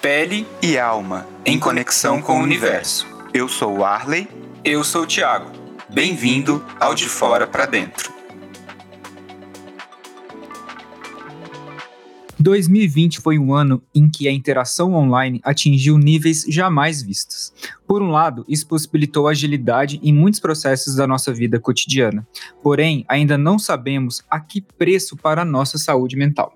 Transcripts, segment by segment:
pele e alma em conexão com o universo. Eu sou o Arley. Eu sou o Thiago. Bem-vindo ao De Fora para Dentro. 2020 foi um ano em que a interação online atingiu níveis jamais vistos. Por um lado, isso possibilitou agilidade em muitos processos da nossa vida cotidiana. Porém, ainda não sabemos a que preço para a nossa saúde mental.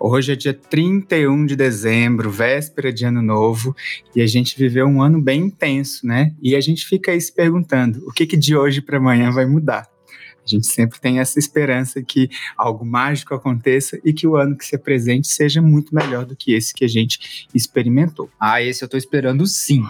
Hoje é dia 31 de dezembro, véspera de Ano Novo, e a gente viveu um ano bem intenso, né? E a gente fica aí se perguntando, o que de hoje para amanhã vai mudar? A gente sempre tem essa esperança que algo mágico aconteça e que o ano que se apresente seja muito melhor do que esse que a gente experimentou. Ah, esse eu tô esperando sim.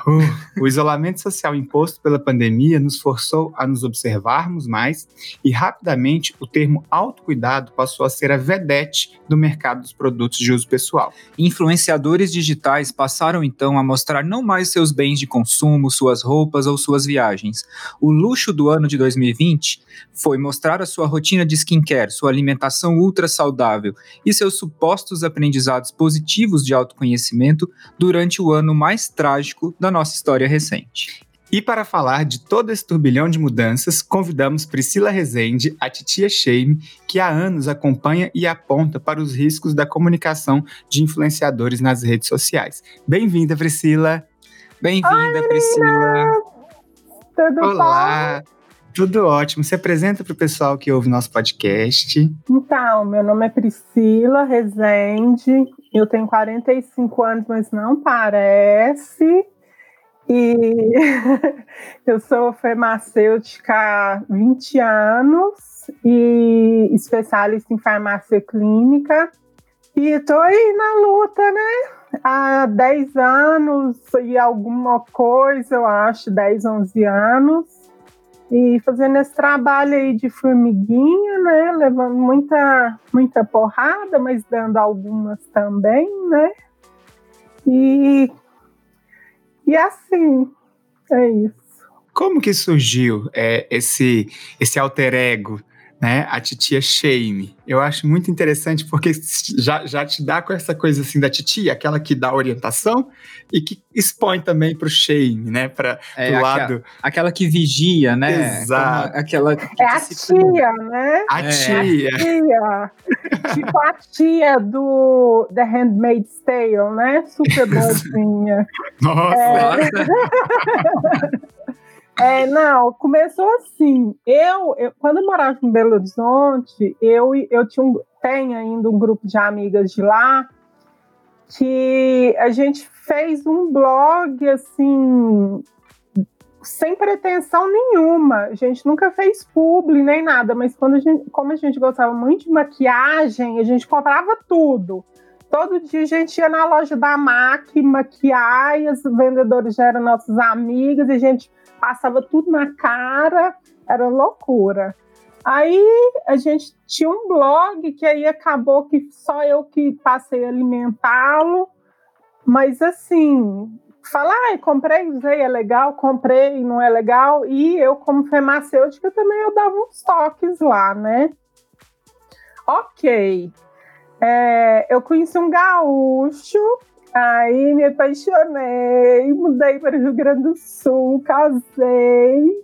O isolamento social imposto pela pandemia nos forçou a nos observarmos mais e rapidamente o termo autocuidado passou a ser a vedete do mercado dos produtos de uso pessoal. Influenciadores digitais passaram então a mostrar não mais seus bens de consumo, suas roupas ou suas viagens. O luxo do ano de 2020 foi mostrar a sua rotina de skincare, sua alimentação ultra saudável e seus supostos aprendizados positivos de autoconhecimento durante o ano mais trágico da nossa história recente. E para falar de todo esse turbilhão de mudanças, convidamos Priscila Rezende, a titia Shame, que há anos acompanha e aponta para os riscos da comunicação de influenciadores nas redes sociais. Bem-vinda, Priscila! Bem-vinda, oi, Priscila! Tudo olá! Bom? Tudo ótimo. Se apresenta para o pessoal que ouve nosso podcast. Então, meu nome é Priscila Rezende, eu tenho 45 anos, mas não parece, e eu sou farmacêutica há 20 anos e especialista em farmácia clínica, e estou aí na luta, né? Há 10 anos e alguma coisa, eu acho, 10, 11 anos. E fazendo esse trabalho aí de formiguinha, né? Levando muita porrada, mas dando algumas também, né? E assim, é isso. Como que surgiu esse alter ego, né? A titia Shame. Eu acho muito interessante porque já te dá com essa coisa assim da titia, aquela que dá orientação e que expõe também pro shame, né? Para o lado. Aquela que vigia, né? Exato. Aquela que a tia, né? A tia. A tia. Tipo a tia do The Handmaid's Tale, né? Super boazinha. Nossa. Não, começou assim, eu quando eu morava em Belo Horizonte, eu tenho ainda um grupo de amigas de lá, que a gente fez um blog, assim, sem pretensão nenhuma, a gente nunca fez publi nem nada, mas como a gente gostava muito de maquiagem, a gente comprava tudo. Todo dia a gente ia na loja da MAC, maquiar, e as vendedoras já eram nossas amigas, e a gente passava tudo na cara, era loucura. Aí a gente tinha um blog que aí acabou que só eu que passei a alimentá-lo, mas assim, falar, comprei, usei, é legal, comprei, não é legal, e eu como farmacêutica também eu dava uns toques lá, né? Ok. Eu conheci um gaúcho, aí me apaixonei, mudei para o Rio Grande do Sul, casei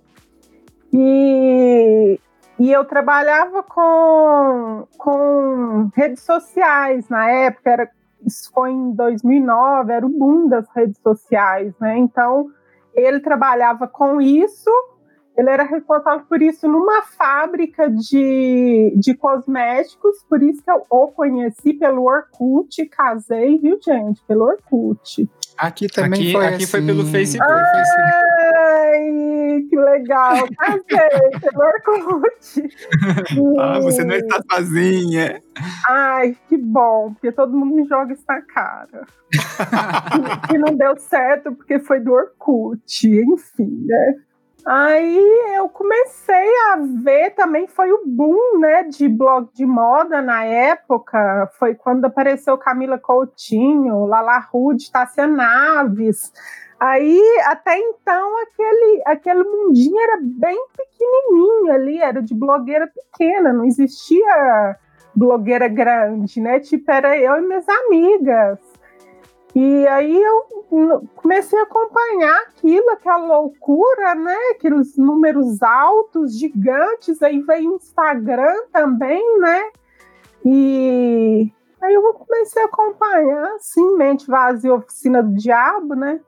e eu trabalhava com redes sociais na época, isso foi em 2009, era o boom das redes sociais, né? Então ele trabalhava com isso, ele era responsável por isso numa fábrica de cosméticos, por isso que eu o conheci pelo Orkut, casei, viu, gente? Pelo Orkut. Aqui também foi assim. Aqui foi pelo Facebook. Ai, que legal. Casei pelo Orkut. Você não está sozinha. Ai, que bom, porque todo mundo me joga isso na cara. que não deu certo, porque foi do Orkut, enfim, né? Aí eu comecei a ver, também foi o boom, né, de blog de moda na época, foi quando apareceu Camila Coutinho, Lala Rude, Tássia Naves, aí até então aquele mundinho era bem pequenininho ali, era de blogueira pequena, não existia blogueira grande, né, tipo era eu e minhas amigas. E aí eu comecei a acompanhar aquilo, aquela loucura, né? Aqueles números altos, gigantes. Aí veio o Instagram também, né? E aí eu comecei a acompanhar, assim, Mente Vazia, Oficina do Diabo, né?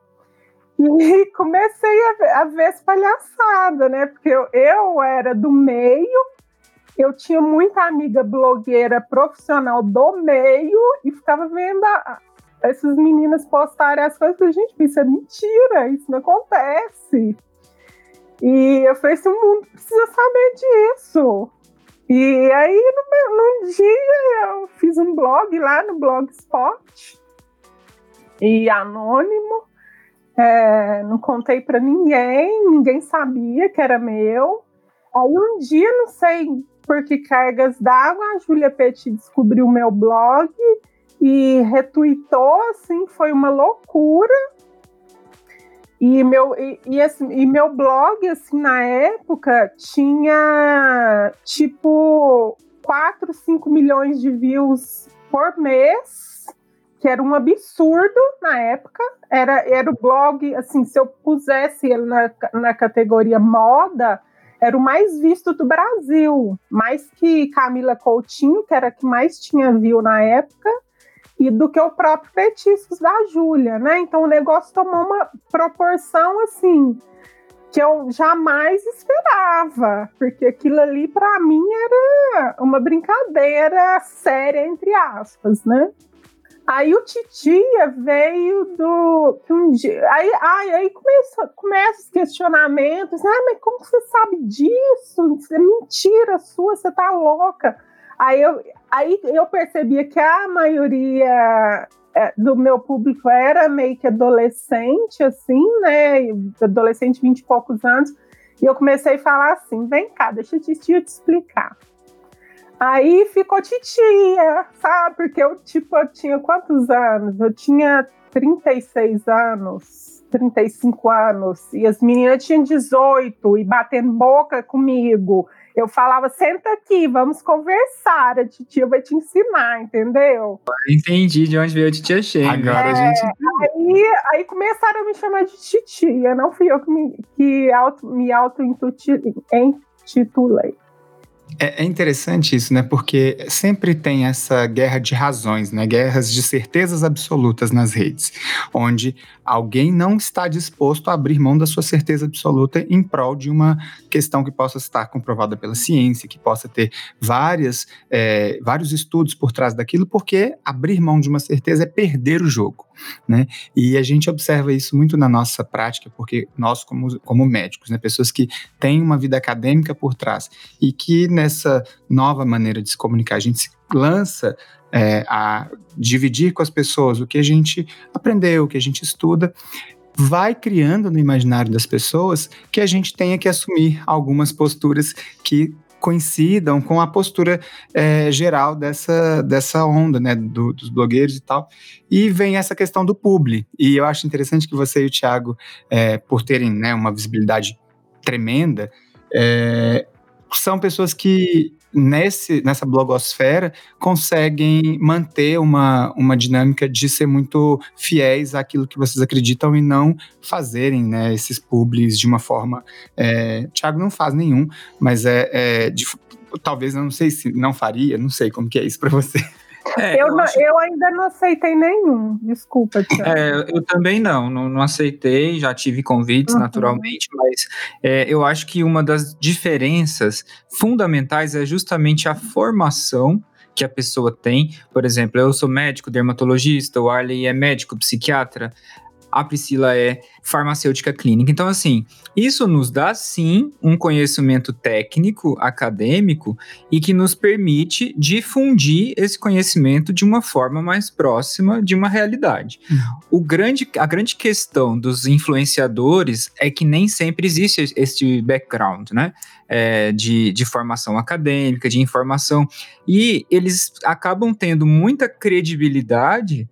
E comecei a ver essa palhaçada, né? Porque eu era do meio, eu tinha muita amiga blogueira profissional do meio e ficava vendo essas meninas postarem as coisas. Falei, gente, isso é mentira, isso não acontece. E eu falei, esse mundo precisa saber disso. E aí, num dia, eu fiz um blog lá no Blogspot, e anônimo. Não contei pra ninguém sabia que era meu. Aí um dia, não sei por que cargas d'água, a Julia Petty descobriu o meu blog e retuitou, assim, foi uma loucura. E meu blog, assim, na época, tinha, tipo, 4, 5 milhões de views por mês, que era um absurdo na época. Era o blog, assim, se eu pusesse ele na categoria moda, era o mais visto do Brasil, mais que Camila Coutinho, que era a que mais tinha view na época, e do que o próprio Petiscos da Júlia, né? Então o negócio tomou uma proporção, assim, que eu jamais esperava, porque aquilo ali, para mim, era uma brincadeira séria, entre aspas, né? Aí o Titia veio do... Um dia, aí começa os questionamentos. Mas como você sabe disso? Isso é mentira sua, você tá louca. Aí eu percebia que a maioria do meu público era meio que adolescente, assim, né? Adolescente, 20 e poucos anos. E eu comecei a falar assim, vem cá, deixa a Titia te explicar. Aí ficou titia, sabe? Porque eu tinha quantos anos? Eu tinha 36 anos, 35 anos. E as meninas tinham 18 e batendo boca comigo. Eu falava, senta aqui, vamos conversar. A titia vai te ensinar, entendeu? Entendi de onde veio a titia cheia. Agora a gente... Aí começaram a me chamar de titia. Não fui eu que me auto-intitulei. É interessante isso, né? Porque sempre tem essa guerra de razões, né? Guerras de certezas absolutas nas redes, onde alguém não está disposto a abrir mão da sua certeza absoluta em prol de uma questão que possa estar comprovada pela ciência, que possa ter vários estudos por trás daquilo, porque abrir mão de uma certeza é perder o jogo, né? E a gente observa isso muito na nossa prática, porque nós, como médicos, né? Pessoas que têm uma vida acadêmica por trás e que nessa nova maneira de se comunicar, a gente se lança a dividir com as pessoas o que a gente aprendeu, o que a gente estuda, vai criando no imaginário das pessoas que a gente tenha que assumir algumas posturas que coincidam com a postura geral dessa onda, né, dos blogueiros e tal, e vem essa questão do publi, e eu acho interessante que você e o Thiago, por terem, né, uma visibilidade tremenda, são pessoas que nessa blogosfera conseguem manter uma dinâmica de ser muito fiéis àquilo que vocês acreditam e não fazerem, né, esses publis de uma forma... Thiago não faz nenhum, mas talvez, eu não sei se não faria, não sei como que é isso para você. Eu ainda não aceitei nenhum, desculpa, Thiago. Eu também não aceitei, já tive convites, uhum, naturalmente, mas eu acho que uma das diferenças fundamentais é justamente a formação que a pessoa tem. Por exemplo, eu sou médico, dermatologista, o Arley é médico, psiquiatra, a Priscila é farmacêutica clínica. Então, assim, isso nos dá, sim, um conhecimento técnico, acadêmico, e que nos permite difundir esse conhecimento de uma forma mais próxima de uma realidade. A grande questão dos influenciadores é que nem sempre existe esse background, né? De formação acadêmica, de informação, e eles acabam tendo muita credibilidade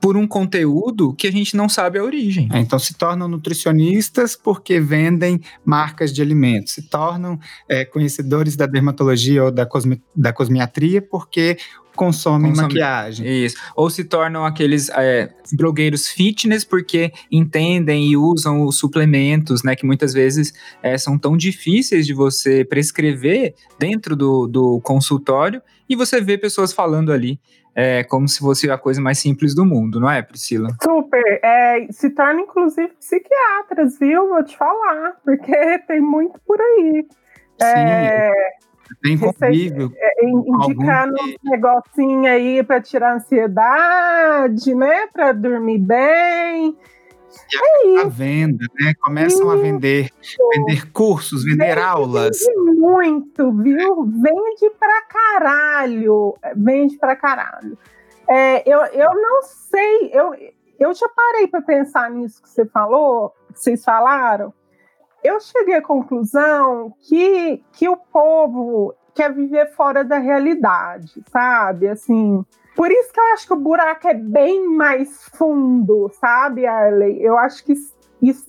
por um conteúdo que a gente não sabe a origem. Então se tornam nutricionistas porque vendem marcas de alimentos, se tornam conhecedores da dermatologia ou da cosmiatria porque consomem maquiagem. Isso. Ou se tornam aqueles blogueiros fitness porque entendem e usam os suplementos, né? Que muitas vezes são tão difíceis de você prescrever dentro do consultório, e você vê pessoas falando ali como se fosse a coisa mais simples do mundo, não é, Priscila? Super. Se torna, inclusive, psiquiatras, viu? Vou te falar, porque tem muito por aí. Sim. Tem convívio. Indicando um negocinho aí para tirar a ansiedade, né? Para dormir bem. E a venda, né? Começam a vender cursos, vender aulas. Vende muito, viu? Vende pra caralho. Eu não sei, eu já parei para pensar nisso que você falou, que vocês falaram. Eu cheguei à conclusão que o povo quer viver fora da realidade, sabe? Assim, por isso que eu acho que o buraco é bem mais fundo, sabe, Arley? Eu acho que isso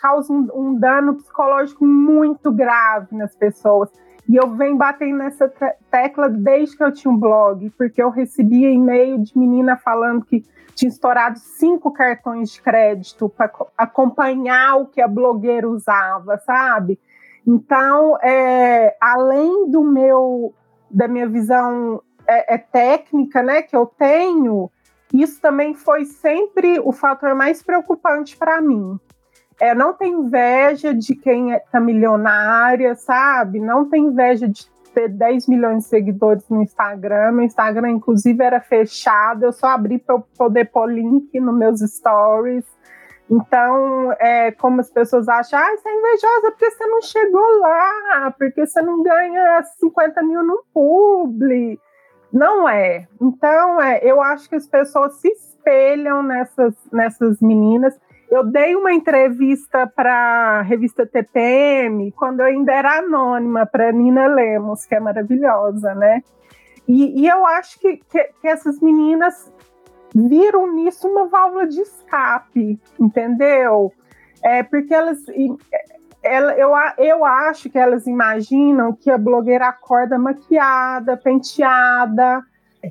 causa um dano psicológico muito grave nas pessoas. E eu venho batendo nessa tecla desde que eu tinha um blog, porque eu recebia e-mail de menina falando que tinha estourado 5 cartões de crédito para acompanhar o que a blogueira usava, sabe? Então, além da minha visão técnica, né, que eu tenho, isso também foi sempre o fator mais preocupante para mim. Eu não tenho inveja de quem tá milionária, sabe? Não tenho inveja de ter 10 milhões de seguidores no Instagram. Meu Instagram, inclusive, era fechado. Eu só abri para eu poder pôr link nos meus stories. Então, como as pessoas acham, você é invejosa porque você não chegou lá, porque você não ganha 50 mil no publi. Não é. Então, eu acho que as pessoas se espelham nessas meninas. Eu dei uma entrevista para a revista TPM, quando eu ainda era anônima, para Nina Lemos, que é maravilhosa, né? E eu acho que essas meninas viram nisso uma válvula de escape, entendeu? Porque eu acho que elas imaginam que a blogueira acorda maquiada, penteada,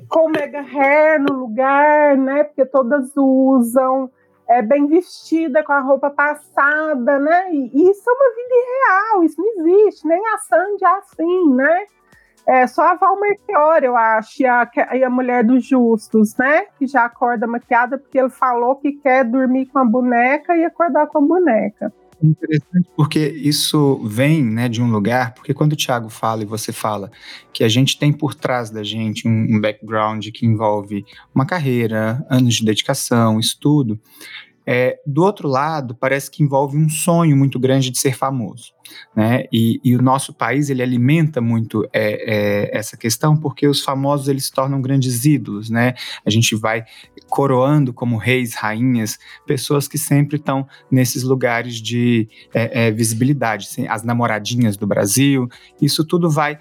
com mega hair no lugar, né? Porque todas usam. Bem vestida, com a roupa passada, né? E isso é uma vida irreal, isso não existe, nem a Sandy é assim, né? Só a Val Melquior, eu acho, e a Mulher dos Justos, né? Que já acorda maquiada porque ele falou que quer dormir com a boneca e acordar com a boneca. Interessante, porque isso vem, né, de um lugar, porque quando o Thiago fala e você fala que a gente tem por trás da gente um background que envolve uma carreira, anos de dedicação, estudo, do outro lado parece que envolve um sonho muito grande de ser famoso, né? E o nosso país, ele alimenta muito essa questão, porque os famosos, eles se tornam grandes ídolos, né? A gente vai coroando como reis, rainhas, pessoas que sempre estão nesses lugares de visibilidade, assim, as namoradinhas do Brasil, isso tudo vai...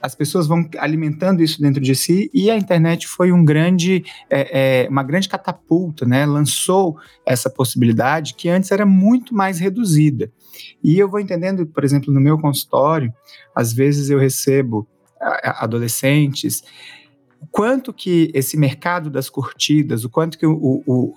As pessoas vão alimentando isso dentro de si, e a internet foi uma grande catapulta, né? Lançou essa possibilidade que antes era muito mais reduzida. E eu vou entendendo, por exemplo, no meu consultório, às vezes eu recebo adolescentes, o quanto que esse mercado das curtidas, o quanto que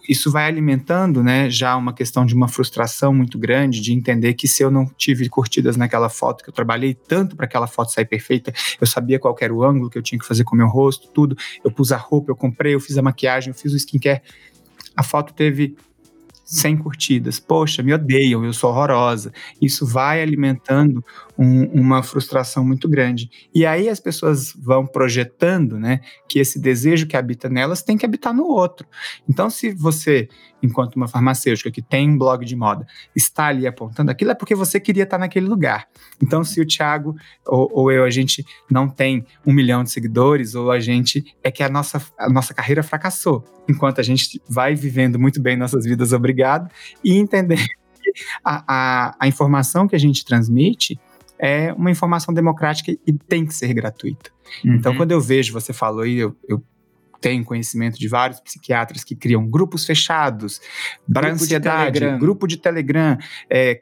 isso vai alimentando, né, já uma questão de uma frustração muito grande, de entender que se eu não tive curtidas naquela foto, que eu trabalhei tanto para aquela foto sair perfeita, eu sabia qual era o ângulo que eu tinha que fazer com o meu rosto, tudo, eu pus a roupa, eu comprei, eu fiz a maquiagem, eu fiz o skincare, a foto teve 100 curtidas, poxa, me odeiam, eu sou horrorosa. Isso vai alimentando uma frustração muito grande. E aí as pessoas vão projetando, né, que esse desejo que habita nelas tem que habitar no outro. Então, se você, enquanto uma farmacêutica que tem um blog de moda, está ali apontando aquilo, é porque você queria estar naquele lugar. Então, se o Thiago ou eu, a gente não tem 1 milhão de seguidores, ou a gente, que a nossa carreira fracassou, enquanto a gente vai vivendo muito bem nossas vidas, obrigado, e entender que a informação que a gente transmite é uma informação democrática e tem que ser gratuita. Então, quando eu vejo, você falou, e eu tenho conhecimento de vários psiquiatras que criam grupos fechados para ansiedade, grupo de Telegram,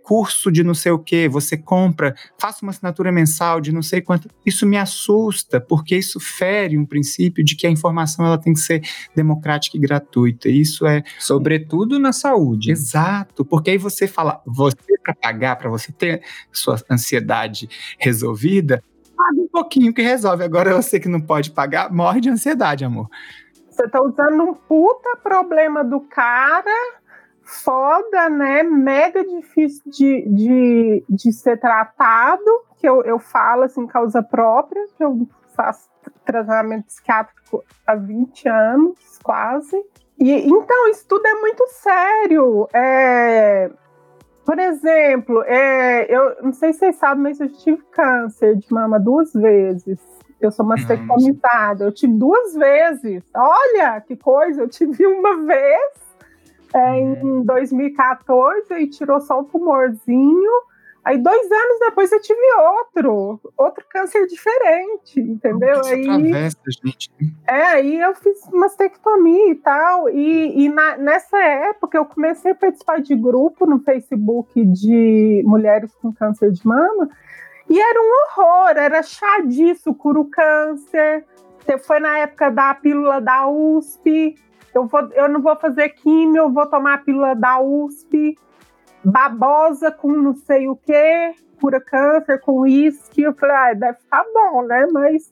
curso de não sei o que, você compra, faça uma assinatura mensal de não sei quanto. Isso me assusta, porque isso fere um princípio de que a informação ela tem que ser democrática e gratuita. Isso é... sobretudo na saúde. Exato, porque aí você fala, você para pagar, para você ter sua ansiedade resolvida, paga um pouquinho que resolve. Agora você que não pode pagar, morre de ansiedade, amor. Você tá usando um puta problema do cara, foda, né? Mega difícil de ser tratado, que eu falo assim, causa própria, que eu faço tratamento psiquiátrico há 20 anos, quase. E, então, isso tudo é muito sério. Por exemplo, eu não sei se vocês sabem, mas eu tive câncer de mama 2 vezes. Eu sou mastectomizada. Eu tive 2 vezes. Olha que coisa! Eu tive uma vez em 2014, aí tirou só um tumorzinho. Aí 2 anos depois eu tive outro câncer diferente, entendeu? Isso aí, atravessa, gente. Aí eu fiz mastectomia e tal, nessa época eu comecei a participar de grupo no Facebook de mulheres com câncer de mama, e era um horror, era chá disso, cura o câncer, foi na época da pílula da USP, eu não vou fazer químio, eu vou tomar a pílula da USP, babosa com não sei o que, cura câncer com isso, que eu falei, deve ficar bom, né? Mas,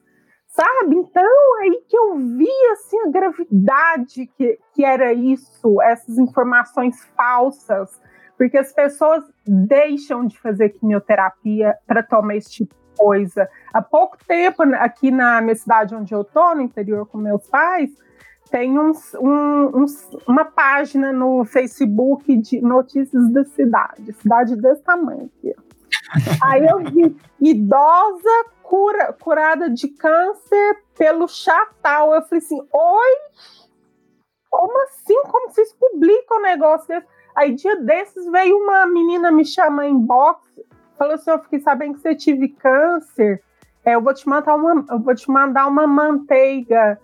sabe? Então, aí que eu vi, assim, a gravidade que era isso, essas informações falsas, porque as pessoas deixam de fazer quimioterapia para tomar esse tipo de coisa. Há pouco tempo, aqui na minha cidade onde eu tô, no interior com meus pais, tem uma página no Facebook de notícias da cidade desse tamanho aqui. Aí eu vi idosa curada de câncer pelo chatal. Eu falei assim, oi? Como assim? Como vocês publicam um negócio desse? Aí dia desses veio uma menina me chamar em box, falou assim, eu fiquei sabendo que você tive câncer, eu vou te mandar uma manteiga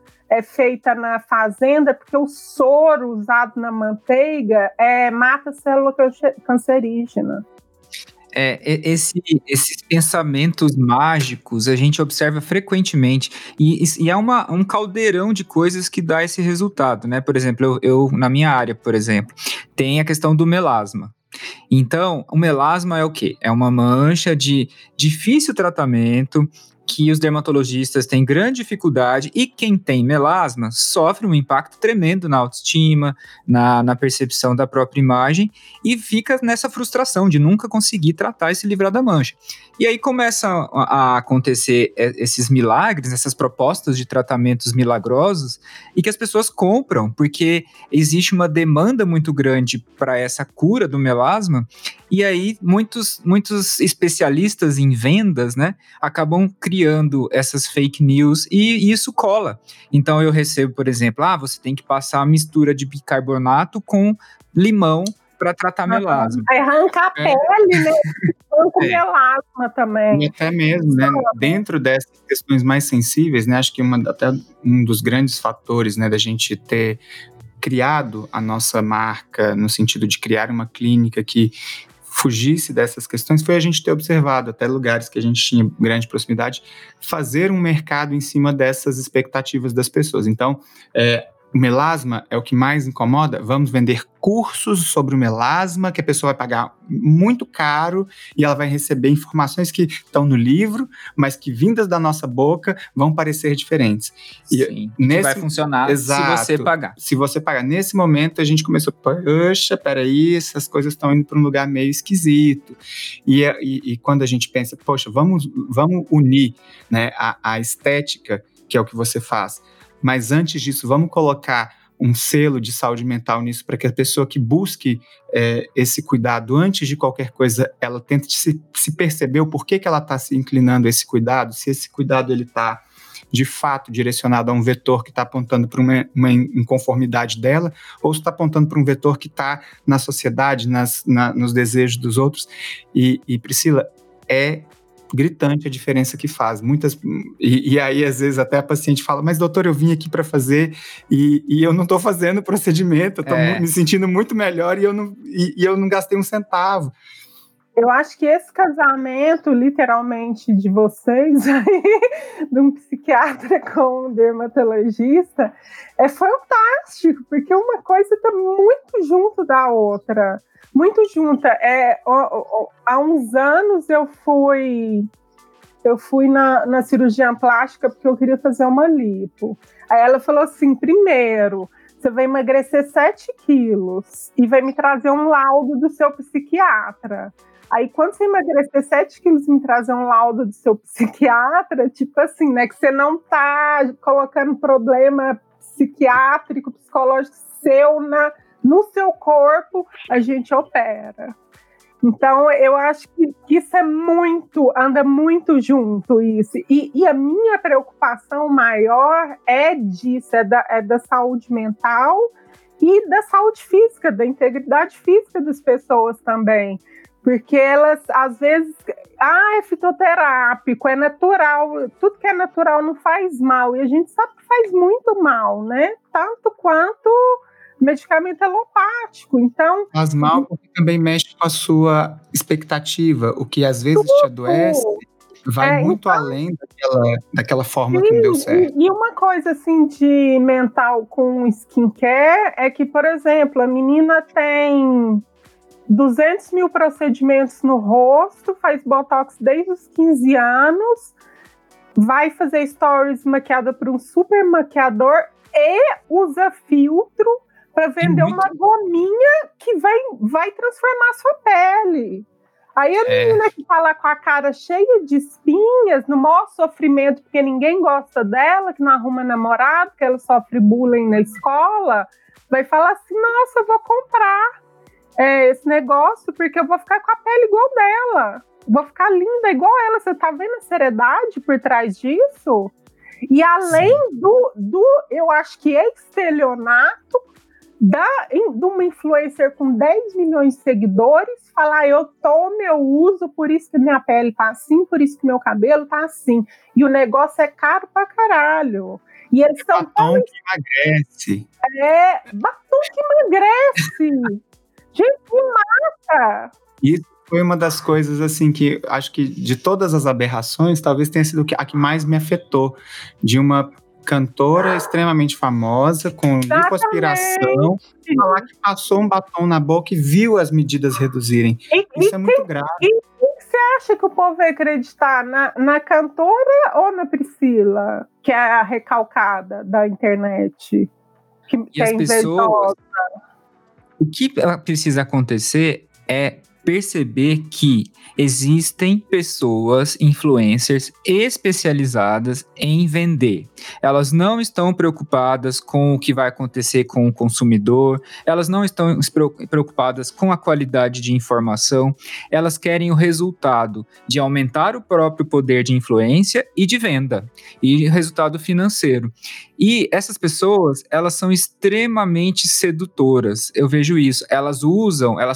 feita na fazenda, porque o soro usado na manteiga mata a célula cancerígena. Esses pensamentos mágicos a gente observa frequentemente e é um caldeirão de coisas que dá esse resultado, né? Por exemplo, eu na minha área, por exemplo, tem a questão do melasma. Então, o melasma é o quê? É uma mancha de difícil tratamento que os dermatologistas têm grande dificuldade, e quem tem melasma sofre um impacto tremendo na autoestima, na percepção da própria imagem, e fica nessa frustração de nunca conseguir tratar e se livrar da mancha. E aí começam a acontecer esses milagres, essas propostas de tratamentos milagrosos, e que as pessoas compram, porque existe uma demanda muito grande para essa cura do melasma, e aí muitos especialistas em vendas, né, acabam criando essas fake news, e isso cola. Então eu recebo, por exemplo, você tem que passar a mistura de bicarbonato com limão para tratar melasma. Vai arrancar a pele, né? Com melasma também. E até mesmo, né? Dentro dessas questões mais sensíveis, né? Acho que até um dos grandes fatores, né, da gente ter criado a nossa marca, no sentido de criar uma clínica que fugisse dessas questões, foi a gente ter observado até lugares que a gente tinha grande proximidade, fazer um mercado em cima dessas expectativas das pessoas. Então, o melasma é o que mais incomoda, vamos vender cursos sobre o melasma, que a pessoa vai pagar muito caro e ela vai receber informações que estão no livro, mas que vindas da nossa boca vão parecer diferentes. Sim, e que vai funcionar, exato, se você pagar. Se você pagar. Nesse momento a gente começou, poxa, peraí, essas coisas estão indo para um lugar meio esquisito. E quando a gente pensa, poxa, vamos unir, né, a estética, que é o que você faz, mas antes disso, vamos colocar um selo de saúde mental nisso para que a pessoa que busque esse cuidado antes de qualquer coisa, ela tente se perceber o porquê que ela está se inclinando a esse cuidado, se esse cuidado está, de fato, direcionado a um vetor que está apontando para uma inconformidade dela, ou se está apontando para um vetor que está na sociedade, nos desejos dos outros. E Priscila, gritante a diferença que faz. E aí, às vezes, até a paciente fala, mas doutor, eu vim aqui para fazer e eu não estou fazendo o procedimento, eu estou me sentindo muito melhor e eu não gastei um centavo. Eu acho que esse casamento, literalmente, de vocês aí, de um psiquiatra com um dermatologista, é fantástico, porque uma coisa está muito junto da outra. Muito junta. Há uns anos eu fui na cirurgiã plástica porque eu queria fazer uma lipo. Aí ela falou assim, primeiro, você vai emagrecer 7 quilos e vai me trazer um laudo do seu psiquiatra. Aí, quando você emagrecer 7 quilos e me trazer um laudo do seu psiquiatra, tipo assim, né, que você não tá colocando problema psiquiátrico, psicológico seu no seu corpo, a gente opera. Então, eu acho que isso anda muito junto, isso. E a minha preocupação maior é disso, é da saúde mental e da saúde física, da integridade física das pessoas também. Porque elas, às vezes, é fitoterápico, é natural, tudo que é natural não faz mal. E a gente sabe que faz muito mal, né? Tanto quanto medicamento alopático, então... Faz mal porque também mexe com a sua expectativa, o que às vezes tudo te adoece, vai muito então, além daquela forma que não deu certo. E uma coisa assim de mental com skincare é que, por exemplo, a menina tem 200.000 procedimentos no rosto, faz botox desde os 15 anos, vai fazer stories maquiada por um super maquiador e usa filtro para vender uma gominha que vai transformar a sua pele. Aí a menina que tá lá com a cara cheia de espinhas, no maior sofrimento, porque ninguém gosta dela, que não arruma namorado, que ela sofre bullying na escola, vai falar assim, nossa, eu vou comprar esse negócio, porque eu vou ficar com a pele igual dela. Vou ficar linda igual ela. Você tá vendo a seriedade por trás disso? E além eu acho que é estelionato, de uma influencer com 10 milhões de seguidores, falar, eu tomo, eu uso, por isso que minha pele tá assim, por isso que meu cabelo tá assim. E o negócio é caro pra caralho. E eles são batom que emagrece. Batom que emagrece. Gente, que mata! Isso foi uma das coisas, assim, que acho que de todas as aberrações, talvez tenha sido a que mais me afetou, de uma cantora extremamente famosa, com lipoaspiração, falar que passou um batom na boca e viu as medidas reduzirem. Isso é muito grave. E você acha que o povo vai acreditar na cantora ou na Priscila, que é a recalcada da internet? Que é invejosa? O que precisa acontecer é perceber que existem pessoas, influencers, especializadas em vender. Elas não estão preocupadas com o que vai acontecer com o consumidor, elas não estão preocupadas com a qualidade de informação, elas querem o resultado de aumentar o próprio poder de influência e de venda, e resultado financeiro. E essas pessoas, elas são extremamente sedutoras, eu vejo isso. Elas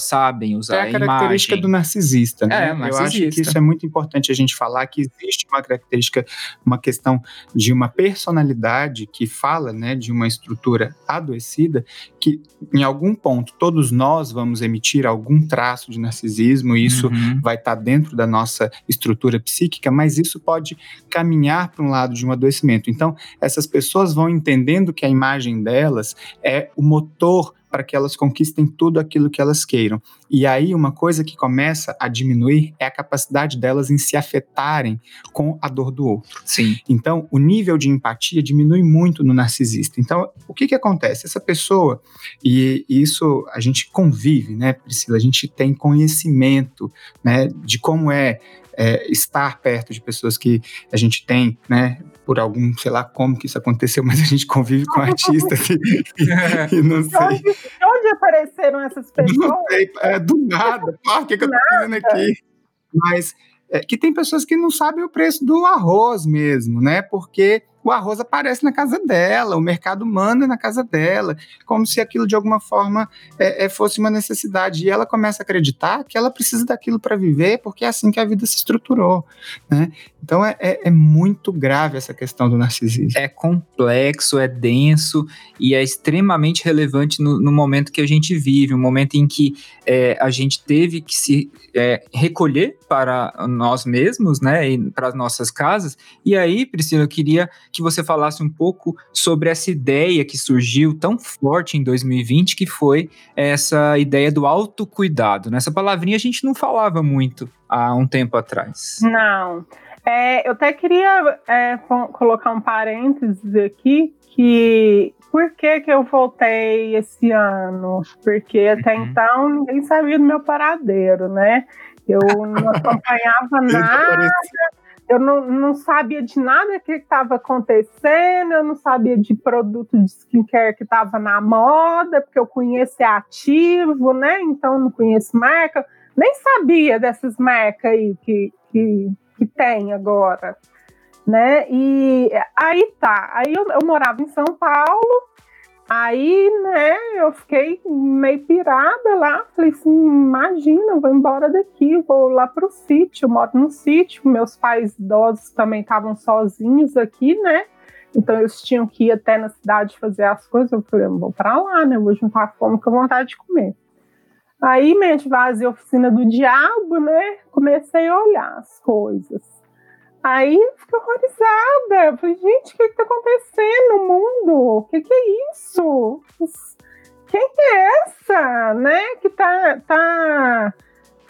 sabem usar a imagem. Característica do narcisista, né? Narcisista. Eu acho que isso é muito importante a gente falar, que existe uma característica, uma questão de uma personalidade que fala, né, de uma estrutura adoecida, que em algum ponto todos nós vamos emitir algum traço de narcisismo, e isso vai estar dentro da nossa estrutura psíquica, mas isso pode caminhar para um lado de um adoecimento. Então, essas pessoas vão entendendo que a imagem delas é o motor para que elas conquistem tudo aquilo que elas queiram. E aí uma coisa que começa a diminuir é a capacidade delas em se afetarem com a dor do outro. Sim. Então o nível de empatia diminui muito no narcisista. Então o que acontece? Essa pessoa, e isso a gente convive, né, Priscila? A gente tem conhecimento, né, de como é estar perto de pessoas que a gente tem, né, por algum, sei lá como que isso aconteceu, mas a gente convive com artistas e não sei. De onde apareceram essas pessoas? Não sei, do nada. O que eu tô fazendo aqui? Mas que tem pessoas que não sabem o preço do arroz mesmo, né? Porque o arroz aparece na casa dela, o mercado manda na casa dela, como se aquilo de alguma forma fosse uma necessidade. E ela começa a acreditar que ela precisa daquilo para viver, porque é assim que a vida se estruturou, né? Então é muito grave essa questão do narcisismo. É complexo, é denso e é extremamente relevante no momento que a gente vive, um momento em que a gente teve que se recolher para nós mesmos, né, e para as nossas casas. E aí, Priscila, eu queria que você falasse um pouco sobre essa ideia que surgiu tão forte em 2020, que foi essa ideia do autocuidado. Nessa palavrinha a gente não falava muito há um tempo atrás. Não. Eu até queria colocar um parênteses aqui, que por que eu voltei esse ano? Porque até então ninguém sabia do meu paradeiro, né? Eu não acompanhava nada, eu não sabia de nada que estava acontecendo, eu não sabia de produto de skincare que estava na moda, porque eu conheço Ativo, né? Então não conheço marca, nem sabia dessas marcas aí que tem agora, né? E aí aí eu morava em São Paulo, aí, né, eu fiquei meio pirada lá, falei assim, imagina, eu vou embora daqui, vou lá pro sítio, eu moro num sítio, meus pais idosos também estavam sozinhos aqui, né, então eles tinham que ir até na cidade fazer as coisas, eu falei, eu vou pra lá, né, eu vou juntar a fome com a vontade de comer. Aí, Mente Vazia, Oficina do Diabo, né? Comecei a olhar as coisas. Aí, fiquei horrorizada. Eu falei, gente, o que está acontecendo no mundo? O que é isso? Quem é essa, né? Que tá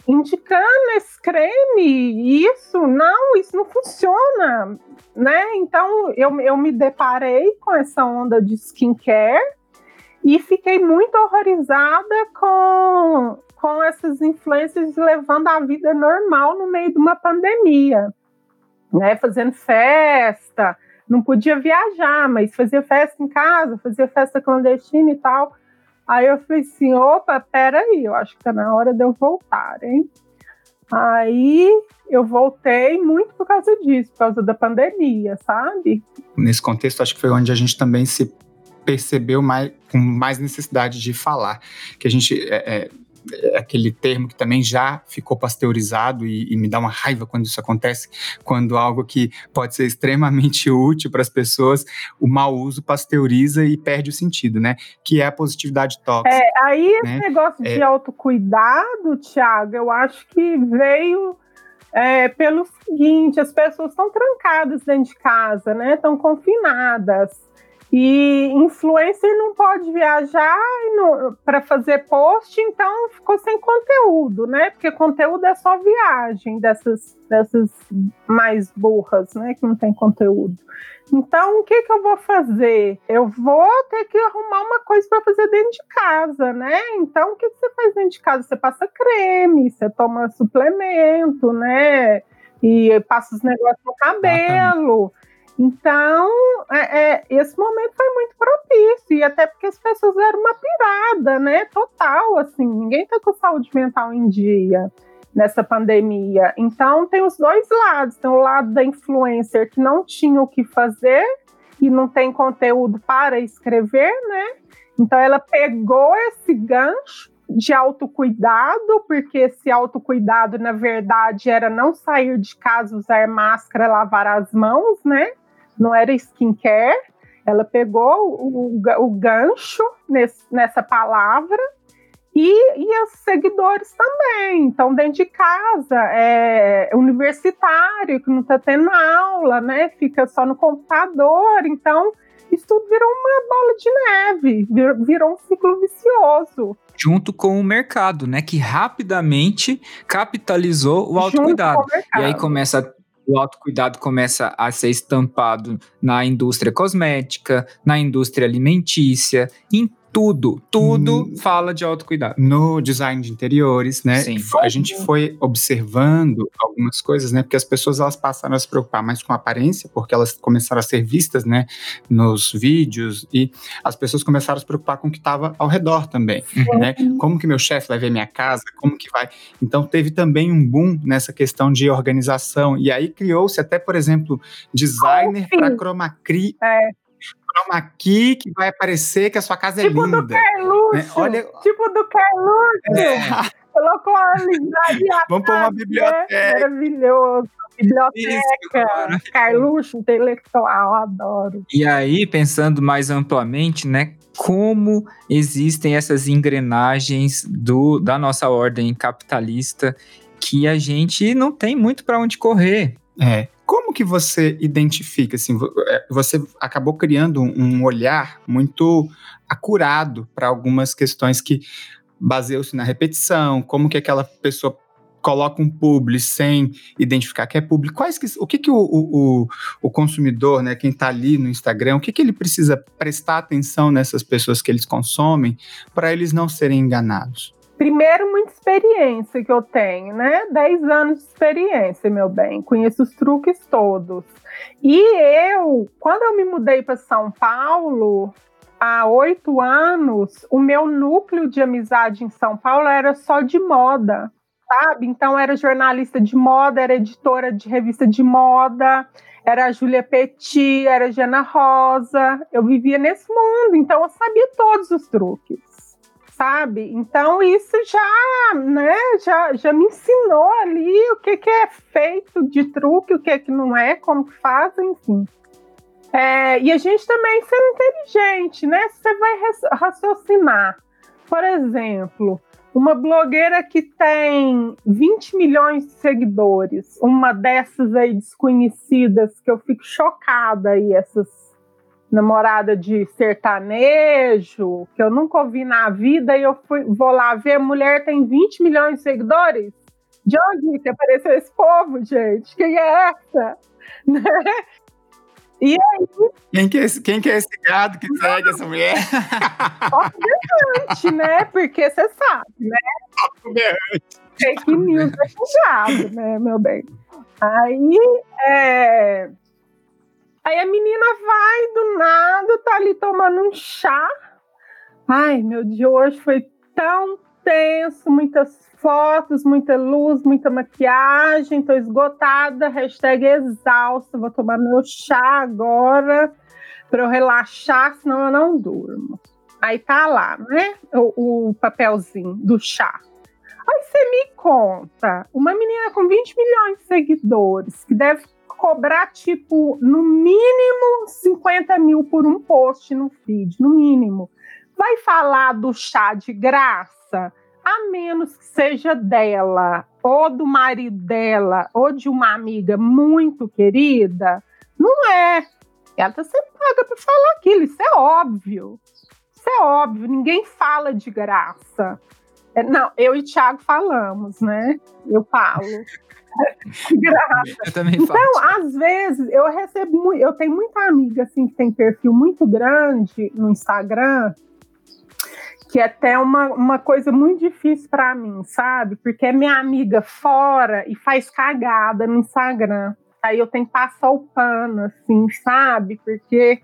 indicando esse creme? Isso não funciona, né? Então, eu me deparei com essa onda de skincare. E fiquei muito horrorizada com essas influências levando a vida normal no meio de uma pandemia, né? Fazendo festa, não podia viajar, mas fazia festa em casa, fazia festa clandestina e tal. Aí eu falei assim, opa, peraí, eu acho que tá na hora de eu voltar, hein? Aí eu voltei muito por causa disso, por causa da pandemia, sabe? Nesse contexto, acho que foi onde a gente também se percebeu com mais necessidade de falar, que a gente, aquele termo que também já ficou pasteurizado e me dá uma raiva quando isso acontece, quando algo que pode ser extremamente útil para as pessoas, o mau uso pasteuriza e perde o sentido, né, que é a positividade tóxica. Aí né? Esse negócio de autocuidado, Thiago, eu acho que veio... pelo seguinte, as pessoas estão trancadas dentro de casa, né, estão confinadas. E influencer não pode viajar para fazer post, então ficou sem conteúdo, né? Porque conteúdo é só viagem dessas mais burras, né? Que não tem conteúdo. Então, o que eu vou fazer? Eu vou ter que arrumar uma coisa para fazer dentro de casa, né? Então, o que você faz dentro de casa? Você passa creme, você toma suplemento, né? E passa os negócios no cabelo. Então, esse momento foi muito propício, e até porque as pessoas eram uma pirada, né, total, assim, ninguém está com saúde mental em dia nessa pandemia. Então, tem os dois lados, tem o lado da influencer que não tinha o que fazer e não tem conteúdo para escrever, né, então ela pegou esse gancho de autocuidado, porque esse autocuidado, na verdade, era não sair de casa, usar máscara, lavar as mãos, né? Não era skincare, ela pegou o gancho nessa palavra e os seguidores também. Então, dentro de casa, universitário, que não está tendo aula, né? Fica só no computador, então... Isso tudo virou uma bola de neve, virou um ciclo vicioso. Junto com o mercado, né? Que rapidamente capitalizou o autocuidado. E aí o autocuidado começa a ser estampado na indústria cosmética, na indústria alimentícia, em Tudo fala de autocuidado. No design de interiores, né? Sim. A gente foi observando algumas coisas, né? Porque as pessoas, elas passaram a se preocupar mais com a aparência, porque elas começaram a ser vistas, né? Nos vídeos, e as pessoas começaram a se preocupar com o que estava ao redor também, né? Como que meu chefe vai ver minha casa? Como que vai? Então, teve também um boom nessa questão de organização. E aí, criou-se até, por exemplo, designer para chroma key. É. Chroma key que vai aparecer que a sua casa é linda. Né? Olha... Tipo do Carluxo. É. Colocou a amizade. Vamos para uma biblioteca. Maravilhoso. Biblioteca. Carluxo, intelectual, adoro. E aí, pensando mais amplamente, né? Como existem essas engrenagens da nossa ordem capitalista que a gente não tem muito para onde correr. É. Como que você identifica, assim, você acabou criando um olhar muito acurado para algumas questões que baseiam-se na repetição, como que aquela pessoa coloca um publi sem identificar que é publi, o que o consumidor, né, quem está ali no Instagram, o que ele precisa prestar atenção nessas pessoas que eles consomem para eles não serem enganados? Primeiro, muita experiência que eu tenho, né? 10 anos de experiência, meu bem. Conheço os truques todos. E quando eu me mudei para São Paulo, há 8 anos, o meu núcleo de amizade em São Paulo era só de moda, sabe? Então, era jornalista de moda, era editora de revista de moda, era a Julia Petty, era a Jana Rosa. Eu vivia nesse mundo, então eu sabia todos os truques. Sabe? Então isso já, né, já me ensinou ali o que é feito de truque, o que não é, como que faz, enfim. E a gente também sendo inteligente, né? Você vai raciocinar. Por exemplo, uma blogueira que tem 20 milhões de seguidores, uma dessas aí desconhecidas, que eu fico chocada aí, essas namorada de sertanejo, que eu nunca ouvi na vida, e eu vou lá ver, a mulher tem 20 milhões de seguidores? De onde que apareceu esse povo, gente? Quem é essa? Né? E aí? Quem que é esse gado que segue essa mulher? Obviamente, né? Porque você sabe, né? Obviamente. Fake news é fechado, né, meu bem? Aí a menina vai do nada, tá ali tomando um chá. Ai, meu dia hoje foi tão tenso, muitas fotos, muita luz, muita maquiagem, tô esgotada, #exausta, vou tomar meu chá agora pra eu relaxar, senão eu não durmo. Aí tá lá, né, o papelzinho do chá. Aí você me conta, uma menina com 20 milhões de seguidores, que deve cobrar, tipo, no mínimo 50 mil por um post no feed, no mínimo. Vai falar do chá de graça? A menos que seja dela, ou do marido dela, ou de uma amiga muito querida, não é. Ela tá sendo paga pra falar aquilo, isso é óbvio. Isso é óbvio, ninguém fala de graça. Não, eu e Thiago falamos, né? Eu falo. Eu também falo. Então, às vezes, eu tenho muita amiga assim que tem perfil muito grande no Instagram, que é até uma coisa muito difícil pra mim, sabe? Porque é minha amiga fora e faz cagada no Instagram. Aí eu tenho que passar o pano, assim, sabe? Porque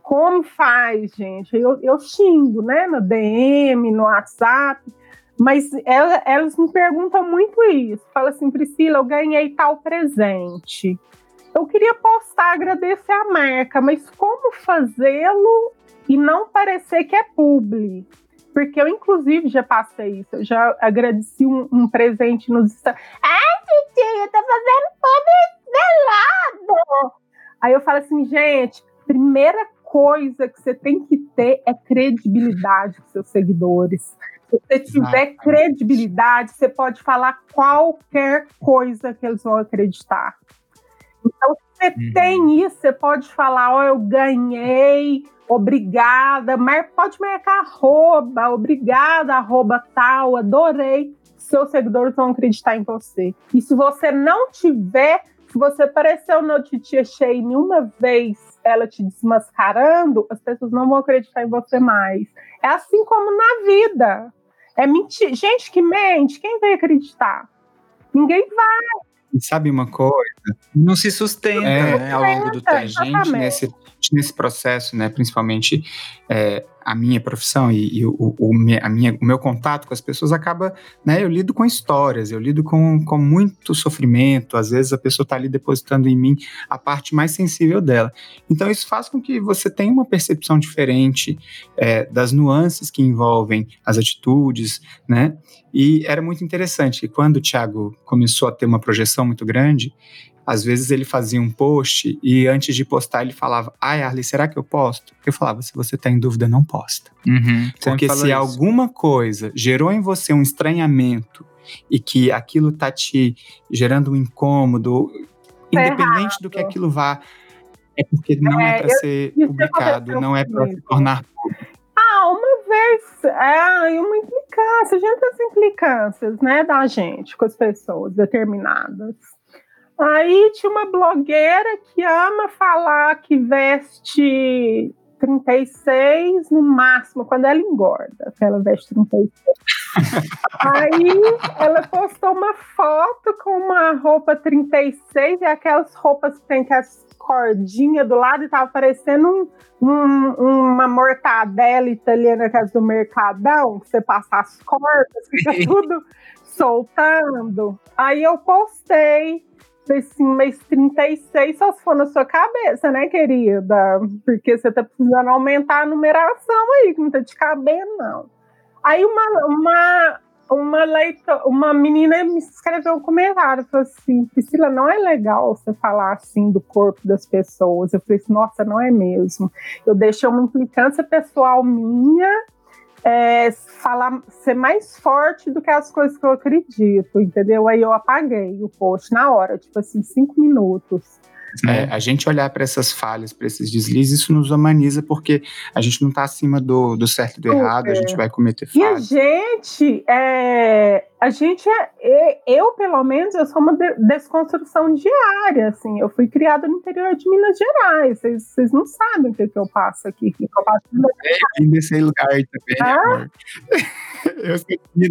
como faz, gente? Eu xingo, né? No DM, no WhatsApp. Mas elas me perguntam muito isso. Fala assim, Priscila, eu ganhei tal presente. Eu queria postar, agradecer a marca, mas como fazê-lo e não parecer que é publi? Porque eu, inclusive, já passei isso. Eu já agradeci um presente nos... Ai, titia, eu tô fazendo publi velado! Aí eu falo assim, gente, primeira coisa que você tem que ter é credibilidade com seus seguidores. Se você tiver credibilidade, você pode falar qualquer coisa que eles vão acreditar. Então, se você tem isso, você pode falar, eu ganhei, obrigada, mas pode marcar arroba, obrigada, arroba tal, adorei. Seus seguidores vão acreditar em você. E se você não tiver, se você apareceu no Titia Shane uma vez ela te desmascarando, as pessoas não vão acreditar em você mais. É assim como na vida. É mentira. Gente que mente, quem vai acreditar? Ninguém vai. E sabe uma coisa? Não se sustenta, né, ao longo do tempo. Gente, nesse processo, né, principalmente a minha profissão e o meu contato com as pessoas acaba, né, eu lido com histórias, eu lido com muito sofrimento, às vezes a pessoa está ali depositando em mim a parte mais sensível dela. Então isso faz com que você tenha uma percepção diferente das nuances que envolvem as atitudes, né, e era muito interessante, quando o Thiago começou a ter uma projeção muito grande, às vezes ele fazia um post e antes de postar ele falava: ai, Arley, será que eu posto? Eu falava: se você tá em dúvida, não posta. Uhum, porque se isso. Alguma coisa gerou em você um estranhamento e que aquilo tá te gerando um incômodo, independente do que aquilo vá, é porque não é pra ser publicado, não é pra se tornar público. Uma vez, uma implicância, a gente tem as implicâncias, né, da gente com as pessoas determinadas. Aí tinha uma blogueira que ama falar que veste 36 no máximo, quando ela engorda, ela veste 36. Aí ela postou uma foto com uma roupa 36, e aquelas roupas que tem as cordinhas do lado, e tava parecendo uma mortadela italiana, que é do Mercadão, que você passa as cordas, fica tudo soltando. Aí eu postei. Assim, mês 36 só se for na sua cabeça, né, querida? Porque você tá precisando aumentar a numeração aí, que não tá te cabendo, não. Aí uma menina me escreveu um comentário, falou assim: Priscila, não é legal você falar assim do corpo das pessoas. Eu falei assim: nossa, não é mesmo. Eu deixei uma implicância pessoal minha ser mais forte do que as coisas que eu acredito, entendeu? Aí eu apaguei o post na hora, tipo assim, 5 minutos. A gente olhar para essas falhas, para esses deslizes, isso nos humaniza, porque a gente não está acima do certo e do errado, a gente vai cometer falhas. E eu pelo menos, eu sou uma desconstrução diária, assim. Eu fui criada no interior de Minas Gerais, vocês não sabem o que eu passo aqui, o que eu passo aqui nesse lugar também, amor. Eu sou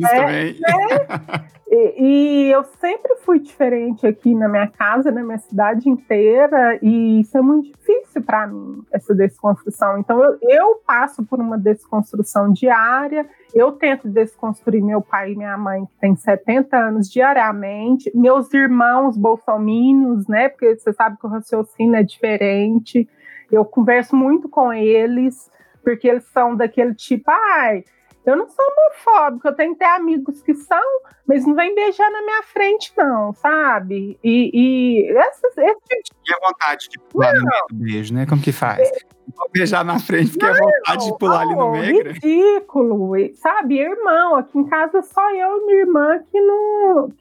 também. E eu sempre fui diferente aqui na minha casa, na minha cidade inteira, e isso é muito difícil para mim, essa desconstrução. Então eu passo por uma desconstrução diária, eu tento desconstruir meu pai e minha mãe, que tem 70 anos, diariamente, meus irmãos bolsominions, né, porque você sabe que o raciocínio é diferente, eu converso muito com eles, porque eles são daquele tipo, eu não sou homofóbica, eu tenho que ter amigos que são, mas não vem beijar na minha frente, não, sabe? E a vontade de pular no meio do beijo, né? Como que faz? Vou beijar na frente, porque é vontade de pular ali no meio. Ridículo, sabe? Irmão, aqui em casa só eu e minha irmã que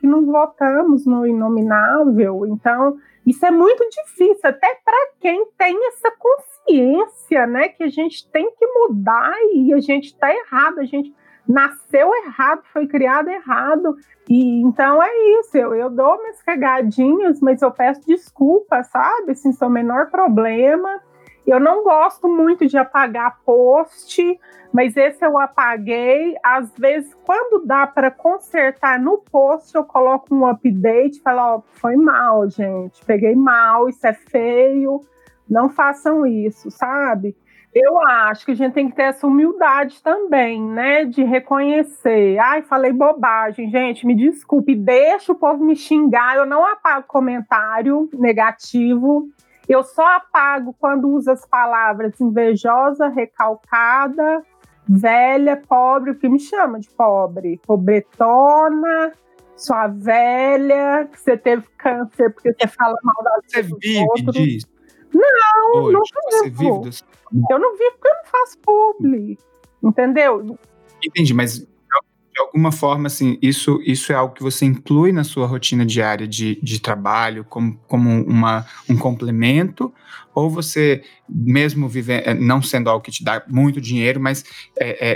não votamos no inominável. Então, isso é muito difícil, até para quem tem essa consciência, né? Que a gente tem que mudar e a gente está errado, a gente nasceu errado, foi criado errado, e então é isso, eu dou minhas cagadinhas, mas eu peço desculpa, sabe, assim, é o menor problema. Eu não gosto muito de apagar post, mas esse eu apaguei. Às vezes, quando dá para consertar no post, eu coloco um update e falo: foi mal, gente, peguei mal, isso é feio, não façam isso, sabe? Eu acho que a gente tem que ter essa humildade também, né? De reconhecer. Falei bobagem, gente, me desculpe. Deixa o povo me xingar. Eu não apago comentário negativo. Eu só apago quando uso as palavras invejosa, recalcada, velha, pobre. O que me chama de pobre? Pobretona, sua velha, que você teve câncer porque você fala mal da vida. Você vive disso? Não, hoje, nunca vivo. Eu não vivo porque eu não faço publi, entendeu? Entendi, mas de alguma forma, assim, isso é algo que você inclui na sua rotina diária de trabalho, como um complemento, ou você, mesmo não sendo algo que te dá muito dinheiro, mas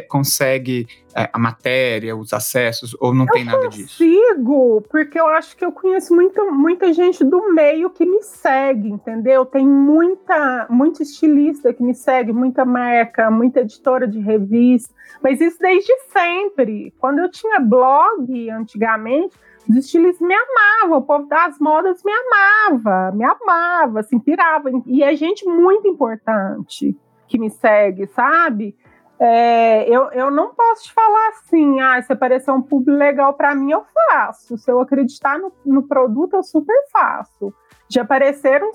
consegue a matéria, os acessos, ou não tem nada disso? Eu consigo, porque eu acho que eu conheço muita gente do meio que me segue, entendeu? Tem muita estilista que me segue, muita marca, muita editora de revista, mas isso desde sempre. Quando eu tinha blog, antigamente, os estilistas me amavam, o povo das modas me amava, assim, pirava, e é gente muito importante que me segue, sabe? Eu não posso te falar assim, se aparecer um pub legal pra mim, eu faço. Se eu acreditar no produto, eu super faço. Já apareceram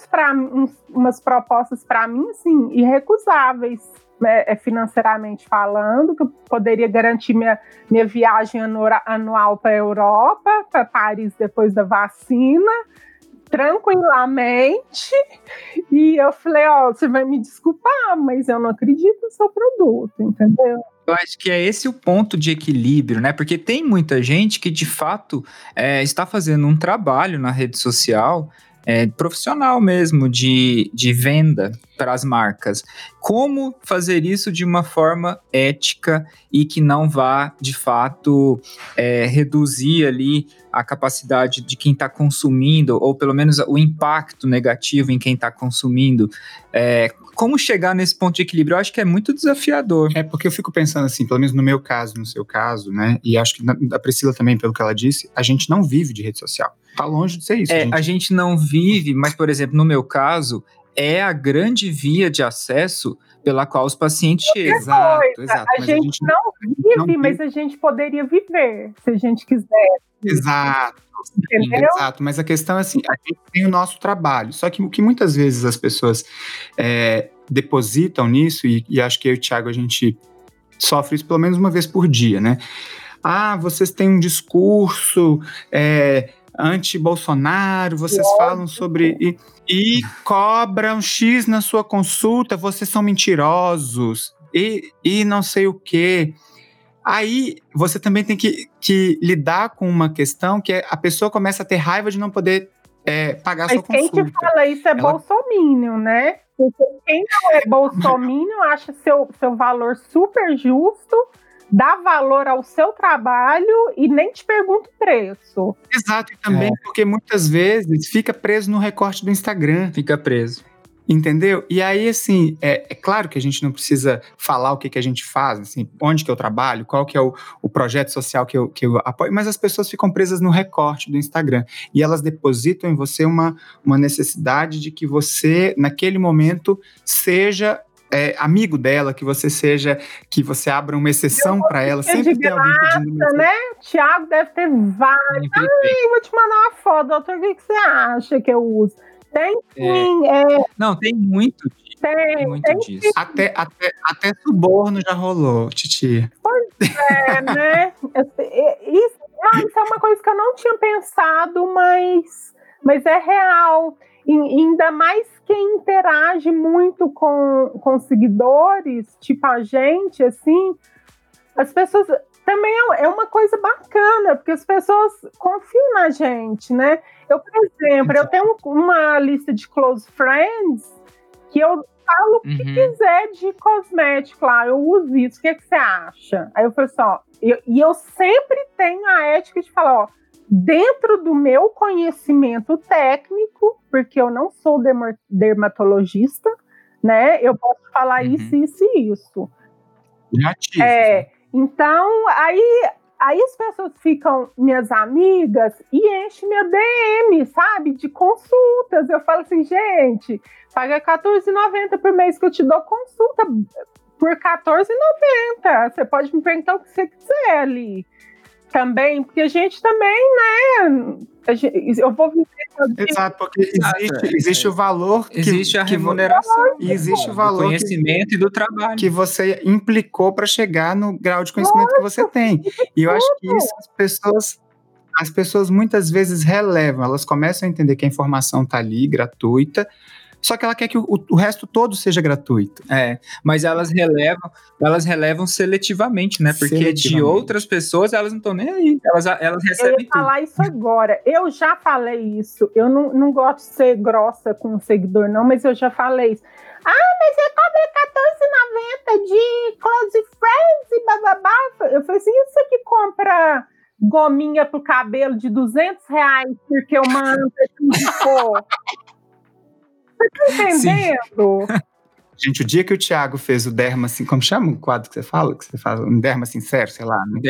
umas propostas pra mim, assim, irrecusáveis, né, financeiramente falando, que eu poderia garantir minha viagem anual pra Europa, pra Paris depois da vacina, tranquilamente, e eu falei, você vai me desculpar, mas eu não acredito no seu produto, entendeu? Eu acho que é esse o ponto de equilíbrio, né? Porque tem muita gente que, de fato, está fazendo um trabalho na rede social profissional mesmo, de venda para as marcas. Como fazer isso de uma forma ética e que não vá, de fato, reduzir ali a capacidade de quem está consumindo, ou pelo menos o impacto negativo em quem está consumindo. Como chegar nesse ponto de equilíbrio? Eu acho que é muito desafiador. É porque eu fico pensando assim, pelo menos no meu caso, no seu caso, né? E acho que a Priscila também, pelo que ela disse, a gente não vive de rede social. Tá longe de ser isso. A gente não vive, mas, por exemplo, no meu caso, é a grande via de acesso pela qual os pacientes chegam. Exato. A gente não vive, mas a gente poderia viver, se a gente quiser. Exato. Sim, exato, mas a questão é assim, a gente tem o nosso trabalho, só que o que muitas vezes as pessoas depositam nisso, e acho que eu e o Thiago, a gente sofre isso pelo menos uma vez por dia, né? Vocês têm um discurso anti-Bolsonaro, vocês falam sobre... E cobram X na sua consulta, vocês são mentirosos, e não sei o quê... Aí você também tem que lidar com uma questão que a pessoa começa a ter raiva de não poder pagar sua consulta. Mas quem te fala isso é bolsominion, né? Porque quem não é bolsominion acha seu valor super justo, dá valor ao seu trabalho e nem te pergunta o preço. Exato, e também porque muitas vezes fica preso no recorte do Instagram. Fica preso. Entendeu? E aí, assim, é claro que a gente não precisa falar o que a gente faz, assim, onde que eu trabalho, qual que é o projeto social que eu apoio, mas as pessoas ficam presas no recorte do Instagram e elas depositam em você uma necessidade de que você, naquele momento, seja amigo dela, que você abra uma exceção para ela, sempre tem alguém pedindo... né? Thiago deve ter vários... vou te mandar uma foto, doutor, o que você acha que eu uso? Tem sim. Não, tem muito disso. Tem muito disso. Sim. Até suborno já rolou, Titi. Pois é, né? Isso é uma coisa que eu não tinha pensado, mas é real. E ainda mais quem interage muito com seguidores, tipo a gente, assim, as pessoas... Também é uma coisa bacana, porque as pessoas confiam na gente, né? Eu, por exemplo, eu tenho uma lista de close friends que eu falo o que quiser de cosmético lá. Eu uso isso, o que que você acha? Aí eu falo assim, eu sempre tenho a ética de falar, dentro do meu conhecimento técnico, porque eu não sou dermatologista, né? Eu posso falar isso e isso. Então, aí as pessoas ficam minhas amigas e enchem minha DM, sabe? De consultas. Eu falo assim, gente, paga R$14,90 por mês que eu te dou consulta por R$14,90. Você pode me perguntar o que você quiser ali também, porque a gente também, né? Eu vou viver... Exato, porque existe o valor... Existe a remuneração. E existe o valor... Do conhecimento e do trabalho. Que você implicou para chegar no grau de conhecimento que você tem. E eu acho que isso as pessoas muitas vezes relevam. Elas começam a entender que a informação está ali, gratuita, só que ela quer que o resto todo seja gratuito. É, mas elas relevam seletivamente, né? Porque seletivamente. De outras pessoas, elas não estão nem aí. Elas recebem tudo. Eu ia falar isso agora. Eu já falei isso. Eu não gosto de ser grossa com o seguidor, não, mas eu já falei isso. Ah, mas eu cobro 14,90 de Close Friends e bababá. Eu falei assim, isso aqui compra gominha pro cabelo de R$200 porque eu mando assim, pô. Você tá entendendo? Sim. Gente, o dia que o Thiago fez o derma, assim, como chama o quadro que você fala? Que você faz um derma sincero, sei lá, né?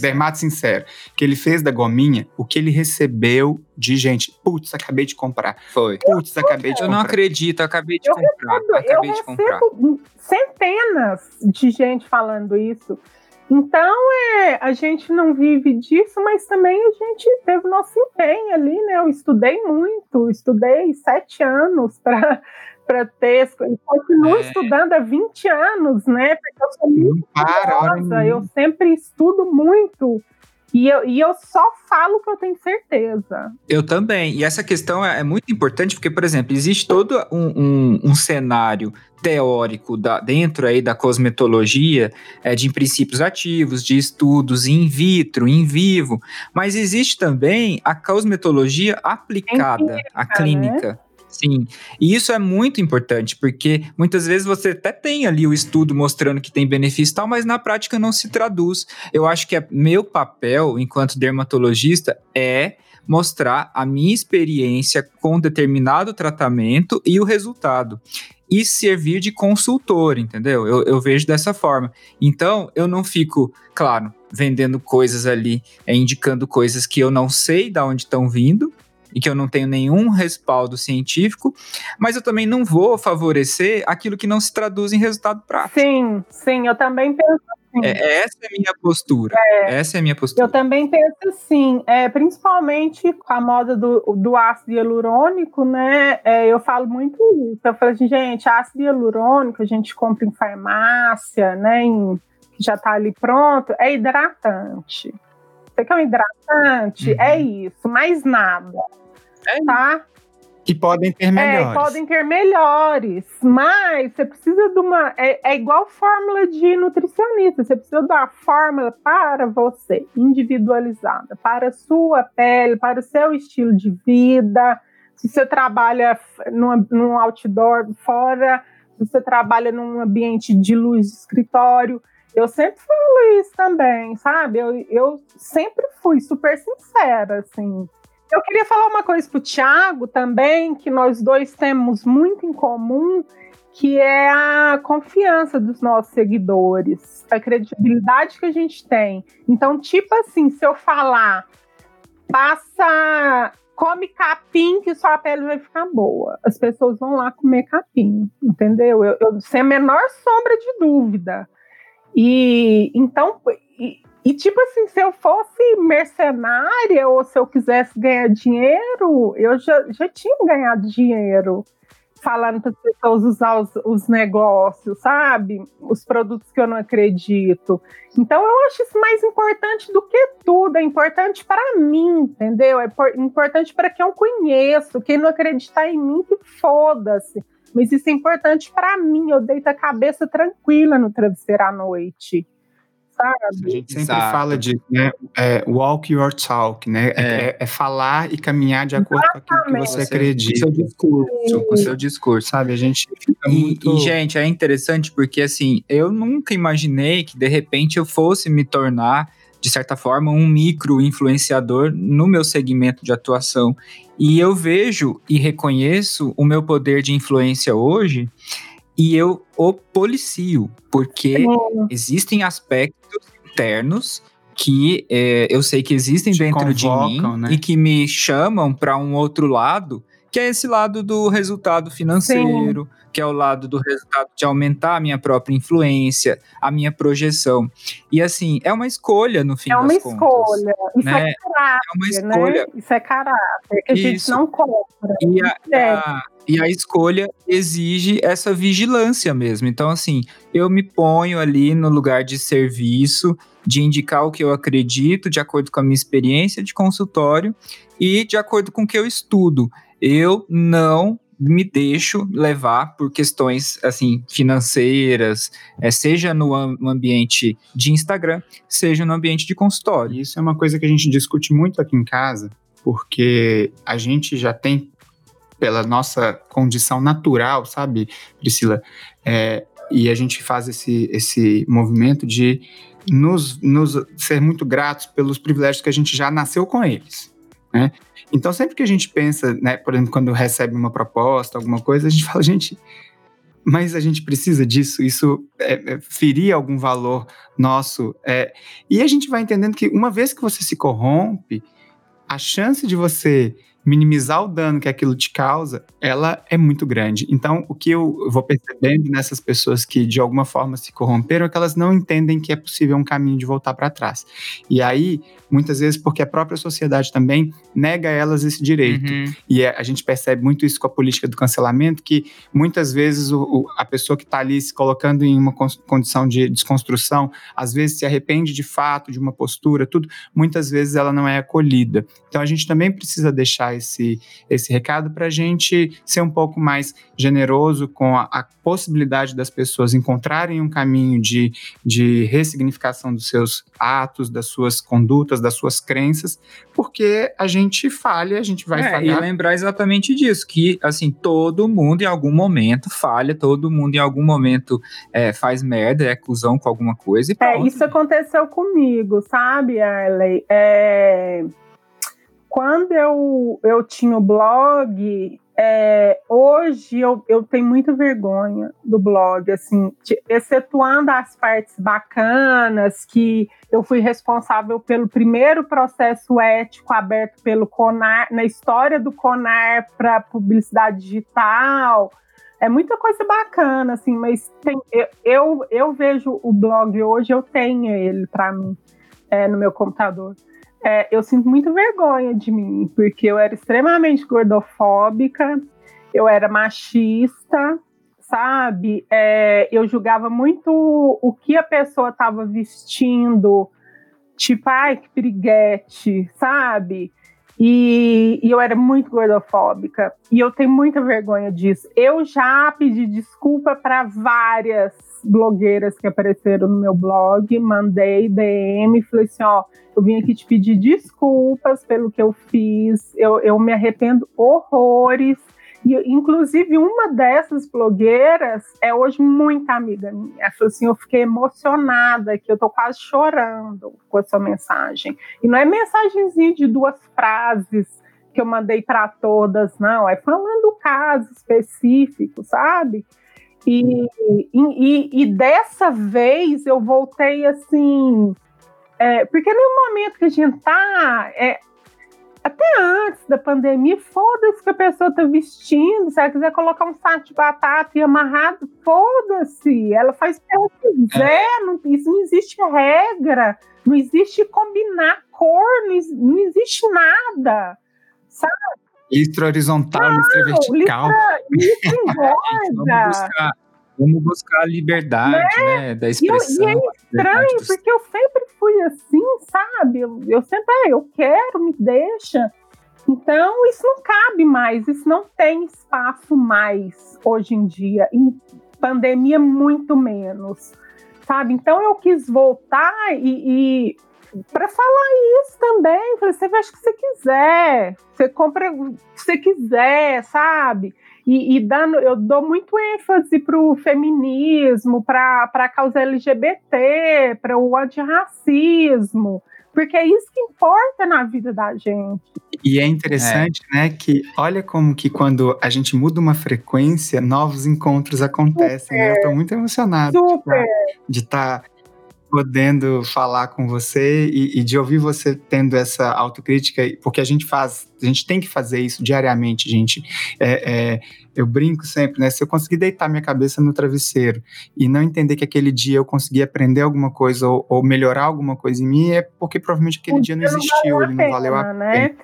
Dermato sincero. Que ele fez da gominha, o que ele recebeu de gente. Putz, acabei de comprar. Foi. Putz, acabei de comprar. Eu não acredito, acabei de comprar. Eu recebo centenas de gente falando isso. Então, a gente não vive disso, mas também a gente teve o nosso empenho ali, né? Eu estudei muito, 7 anos para ter, e continuo estudando há 20 anos, né? Porque eu sou muito curiosa, eu sempre estudo muito. E eu só falo que eu tenho certeza. Eu também. E essa questão é muito importante, porque, por exemplo, existe todo um cenário teórico dentro aí da cosmetologia, de princípios ativos, de estudos in vitro, in vivo, mas existe também a cosmetologia aplicada à clínica. Né? Sim, e isso é muito importante, porque muitas vezes você até tem ali o estudo mostrando que tem benefício e tal, mas na prática não se traduz. Eu acho que meu papel, enquanto dermatologista, é mostrar a minha experiência com determinado tratamento e o resultado. E servir de consultor, entendeu? Eu vejo dessa forma. Então, eu não fico, claro, vendendo coisas ali, indicando coisas que eu não sei de onde estão vindo, e que eu não tenho nenhum respaldo científico, mas eu também não vou favorecer aquilo que não se traduz em resultado prático. Sim, eu também penso assim. Essa é a minha postura. Eu também penso assim, principalmente com a moda do ácido hialurônico, né? Eu falo muito isso. Eu falo assim, gente, ácido hialurônico a gente compra em farmácia, né? Já está ali pronto, é hidratante. Você quer um hidratante? Uhum. É isso, mais nada. Tá? E podem ter melhores. Podem ter melhores, mas você precisa de uma... É igual fórmula de nutricionista, você precisa de uma fórmula para você, individualizada, para a sua pele, para o seu estilo de vida, se você trabalha num outdoor fora, se você trabalha num ambiente de luz de escritório. Eu sempre falo isso também, sabe? Eu sempre fui super sincera, assim. Eu queria falar uma coisa pro Thiago também, que nós dois temos muito em comum, que é a confiança dos nossos seguidores, a credibilidade que a gente tem. Então, tipo assim, se eu falar, come capim que sua pele vai ficar boa. As pessoas vão lá comer capim, entendeu? Eu sem a menor sombra de dúvida. E então, tipo assim, se eu fosse mercenária ou se eu quisesse ganhar dinheiro, eu já tinha ganhado dinheiro falando para as pessoas usar os negócios, sabe? Os produtos que eu não acredito. Então, eu acho isso mais importante do que tudo. É importante para mim, entendeu? É importante para quem eu conheço. Quem não acreditar em mim, que foda-se. Mas isso é importante pra mim, eu deito a cabeça tranquila no travesseiro à noite, sabe? A gente sempre fala disso, né? Walk your talk, né? É falar e caminhar de acordo com aquilo que você acredita. Com o seu discurso, sabe? A gente fica muito... E, gente, é interessante porque, assim, eu nunca imaginei que, de repente, eu fosse me tornar, de certa forma, um micro-influenciador no meu segmento de atuação. E eu vejo e reconheço o meu poder de influência hoje e eu o policio, porque existem aspectos internos que eu sei que existem te dentro convocam, de mim, né? E que me chamam para um outro lado, que é esse lado do resultado financeiro, sim, que é o lado do resultado de aumentar a minha própria influência, a minha projeção. E assim, é uma escolha no fim das contas. Né? É uma escolha. Isso é caráter, que a gente não compra. E a escolha exige essa vigilância mesmo. Então assim, eu me ponho ali no lugar de serviço, de indicar o que eu acredito, de acordo com a minha experiência de consultório e de acordo com o que eu estudo. Eu não me deixo levar por questões assim, financeiras, seja no ambiente de Instagram, seja no ambiente de consultório. Isso é uma coisa que a gente discute muito aqui em casa, porque a gente já tem, pela nossa condição natural, sabe, Priscila? E a gente faz esse movimento de nos ser muito gratos pelos privilégios que a gente já nasceu com eles, né? Então, sempre que a gente pensa, né, por exemplo, quando recebe uma proposta, alguma coisa, a gente fala, gente, mas a gente precisa disso, isso ferir algum valor nosso. E a gente vai entendendo que uma vez que você se corrompe, a chance de você minimizar o dano que aquilo te causa, ela é muito grande. Então, o que eu vou percebendo nessas pessoas que de alguma forma se corromperam é que elas não entendem que é possível um caminho de voltar para trás. E aí, muitas vezes, porque a própria sociedade também nega a elas esse direito. Uhum. E a gente percebe muito isso com a política do cancelamento, que muitas vezes a pessoa que está ali se colocando em uma condição de desconstrução, às vezes se arrepende de fato, de uma postura, tudo. Muitas vezes ela não é acolhida. Então, a gente também precisa deixar esse recado para a gente ser um pouco mais generoso com a possibilidade das pessoas encontrarem um caminho de ressignificação dos seus atos, das suas condutas, das suas crenças, porque a gente falha, a gente vai falhar. E lembrar exatamente disso, que assim, todo mundo em algum momento falha, todo mundo em algum momento faz merda, é cuzão com alguma coisa. E isso aconteceu comigo, sabe, Arley? Quando eu tinha o blog, hoje eu tenho muita vergonha do blog, assim, excetuando as partes bacanas, que eu fui responsável pelo primeiro processo ético aberto pelo Conar, na história do Conar para publicidade digital. É muita coisa bacana, assim, mas eu vejo o blog hoje, eu tenho ele para mim, no meu computador. Eu sinto muito vergonha de mim, porque eu era extremamente gordofóbica, eu era machista, sabe? Eu julgava muito o que a pessoa estava vestindo, tipo, ai, que piriguete, sabe? E eu era muito gordofóbica, e eu tenho muita vergonha disso. Eu já pedi desculpa para várias blogueiras que apareceram no meu blog, mandei DM, falei assim, ó, eu vim aqui te pedir desculpas pelo que eu fiz, eu me arrependo horrores, e inclusive uma dessas blogueiras é hoje muito amiga minha. Ela falou assim, eu fiquei emocionada, que eu tô quase chorando com a sua mensagem, e não é mensagenzinha de 2 frases que eu mandei para todas, não, é falando do caso específico, sabe? E dessa vez eu voltei assim, porque no momento que a gente tá, até antes da pandemia, foda-se que a pessoa tá vestindo, se ela quiser colocar um saco de batata e amarrado, foda-se, ela faz o que ela quiser, isso não existe regra, não existe combinar cor, não existe nada, sabe? Listra horizontal, listra vertical. Listra engorda. Vamos buscar a liberdade, né, da expressão. E é estranho, porque eu sempre fui assim, sabe? Eu sempre, eu quero, me deixa. Então, isso não cabe mais, isso não tem espaço mais hoje em dia. Em pandemia, muito menos, sabe? Então, eu quis voltar e para falar isso também, você faz o que você quiser, você compra o que você quiser, sabe? Eu dou muito ênfase para o feminismo, para a causa LGBT, para o antirracismo, porque é isso que importa na vida da gente. E é interessante, né, que olha como que quando a gente muda uma frequência, novos encontros acontecem, né? Eu estou muito emocionada de estar podendo falar com você e de ouvir você tendo essa autocrítica, porque a gente tem que fazer isso diariamente, gente. Eu brinco sempre, né? Se eu conseguir deitar minha cabeça no travesseiro e não entender que aquele dia eu consegui aprender alguma coisa ou melhorar alguma coisa em mim, é porque provavelmente aquele dia não existiu, ele não valeu a pena, né?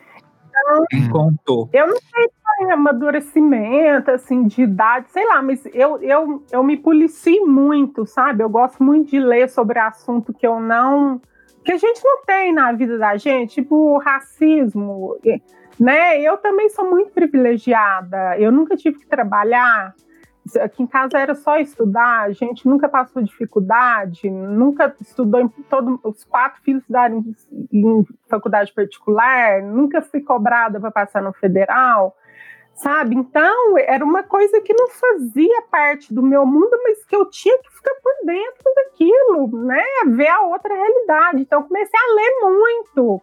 Então, contou. Eu não sei se é amadurecimento, assim, de idade, sei lá, mas eu me policio muito, sabe? Eu gosto muito de ler sobre assunto que a gente não tem na vida da gente, tipo racismo, né? Eu também sou muito privilegiada, eu nunca tive que trabalhar, aqui em casa era só estudar, a gente nunca passou dificuldade, nunca estudou, todos os 4 filhos estudaram em faculdade particular, nunca fui cobrada para passar no federal, sabe? Então, era uma coisa que não fazia parte do meu mundo, mas que eu tinha que ficar por dentro daquilo, né? Ver a outra realidade. Então, eu comecei a ler muito.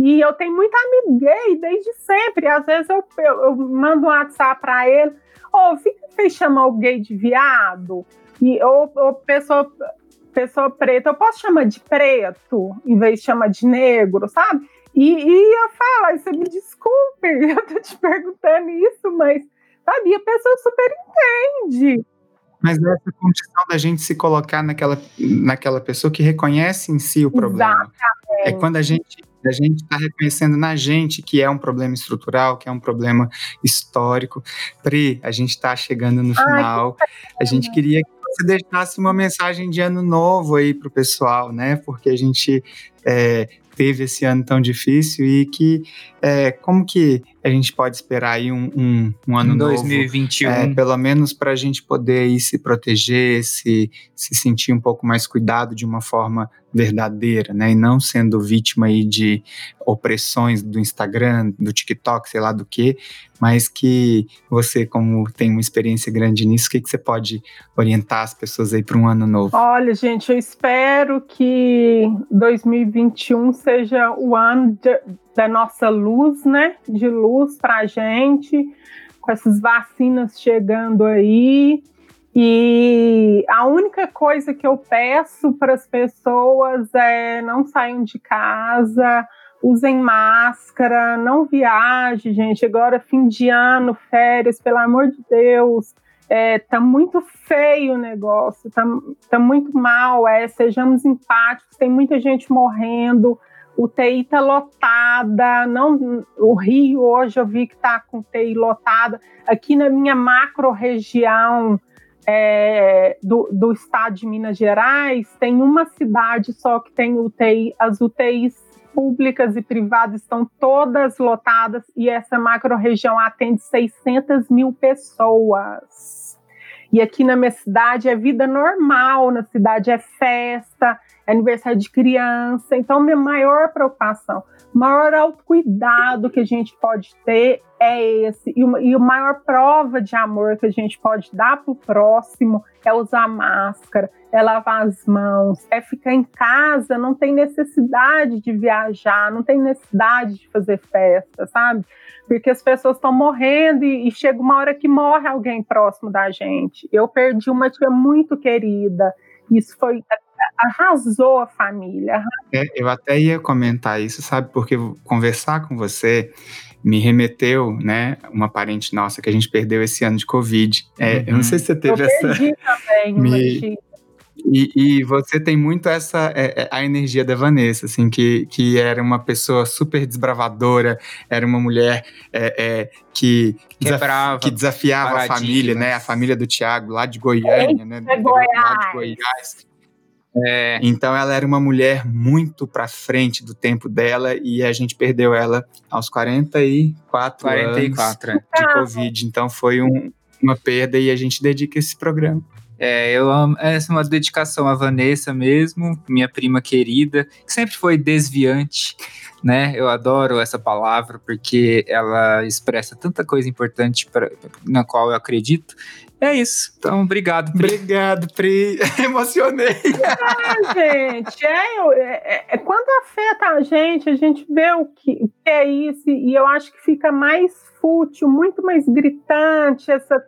E eu tenho muita amiga gay desde sempre. Às vezes eu mando um WhatsApp para ele, ou fica fez chamar o gay de viado, ou pessoa preta, eu posso chamar de preto em vez de chamar de negro, sabe? E eu falo, você me desculpe, eu tô te perguntando isso, mas sabe, a pessoa super entende. Mas essa condição da gente se colocar naquela pessoa que reconhece em si o problema. Exatamente. É quando a gente está reconhecendo na gente que é um problema estrutural, que é um problema histórico. Pri, a gente está chegando no final. A gente queria que você deixasse uma mensagem de ano novo aí pro pessoal, né? Porque a gente teve esse ano tão difícil e que como que a gente pode esperar aí um ano 2021. Novo, pelo menos para a gente poder aí se proteger, se sentir um pouco mais cuidado de uma forma verdadeira, né? E não sendo vítima aí de opressões do Instagram, do TikTok, sei lá do que, mas que você, como tem uma experiência grande nisso, o que você pode orientar as pessoas aí para um ano novo? Olha, gente, eu espero que 2021 seja o ano da nossa luz, né? De luz pra gente, com essas vacinas chegando aí. E a única coisa que eu peço para as pessoas é não saiam de casa, usem máscara, não viajem, gente. Agora, fim de ano, férias, pelo amor de Deus, tá muito feio o negócio, tá muito mal, sejamos empáticos, tem muita gente morrendo, UTI tá lotada, o Rio hoje eu vi que tá com UTI lotada, aqui na minha macro região do estado de Minas Gerais, tem uma cidade só que tem UTI, as UTIs públicas e privadas estão todas lotadas e essa macro-região atende 600 mil pessoas. E aqui na minha cidade é vida normal, na cidade é festa, é aniversário de criança. Então, minha maior preocupação, o maior autocuidado que a gente pode ter é esse. E a maior prova de amor que a gente pode dar para o próximo é usar máscara, é lavar as mãos, é ficar em casa, não tem necessidade de viajar, não tem necessidade de fazer festa, sabe? Porque as pessoas estão morrendo e chega uma hora que morre alguém próximo da gente. Eu perdi uma tia muito querida, isso foi... arrasou a família. Eu até ia comentar isso, sabe? Porque conversar com você me remeteu, né? Uma parente nossa que a gente perdeu esse ano de Covid. Eu não sei se você teve essa... Eu perdi também, E você tem muito essa a energia da Vanessa, assim, que era uma pessoa super desbravadora, era uma mulher que desafiava paradinhas. A família, né? A família do Thiago, lá de Goiânia, né? Lá de Goiás. Então ela era uma mulher muito pra frente do tempo dela e a gente perdeu ela aos 44 anos de Covid, então foi uma perda e a gente dedica esse programa. Eu amo, essa é uma dedicação à Vanessa mesmo, minha prima querida, que sempre foi desviante, né? Eu adoro essa palavra porque ela expressa tanta coisa importante na qual eu acredito. É isso. Então, obrigado, Pri. Obrigado, Pri. Emocionei. Gente. Quando afeta a gente vê o que é isso e eu acho que fica mais fútil, muito mais gritante essa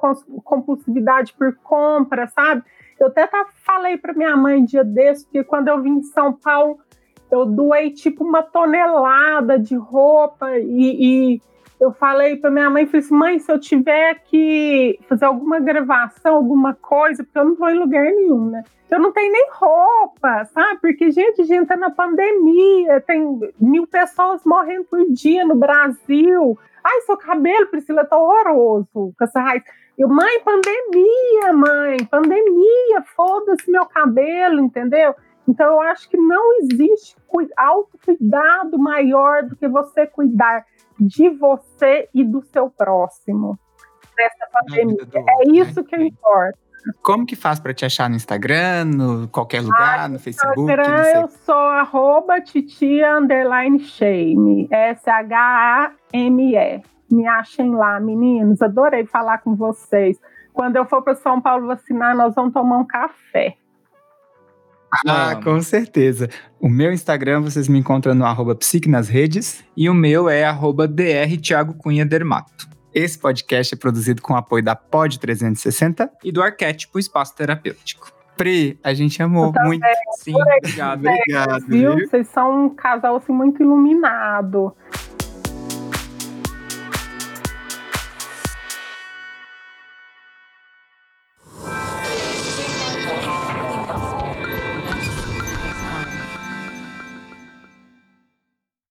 compulsividade por compra, sabe? Eu até falei para minha mãe dia desse, porque quando eu vim de São Paulo, eu doei tipo 1 tonelada de roupa e eu falei pra minha mãe, falei assim, mãe, se eu tiver que fazer alguma gravação, alguma coisa, porque eu não vou em lugar nenhum, né? Eu não tenho nem roupa, sabe? Porque, gente, a gente tá na pandemia, tem 1.000 pessoas morrendo por dia no Brasil. Ai, seu cabelo, Priscila, tá horroroso com essa raiz. Eu, mãe, pandemia, foda-se meu cabelo, entendeu? Então, eu acho que não existe autocuidado maior do que você cuidar de você e do seu próximo nessa pandemia. É isso que importa. Como que faz para te achar no Instagram, no qualquer lugar, no Facebook? Instagram, eu sou @titia_shame, SHAME. Me achem lá, meninos. Adorei falar com vocês. Quando eu for para São Paulo vacinar, nós vamos tomar um café. Ah, com certeza. O meu Instagram, vocês me encontram no @psic nas redes. E o meu é @drthiagocunhadermato. Esse podcast é produzido com o apoio da Pod 360 e do Arquétipo Espaço Terapêutico. Pri, a gente amou muito. Sim, obrigado. Vocês são um casal assim, muito iluminado.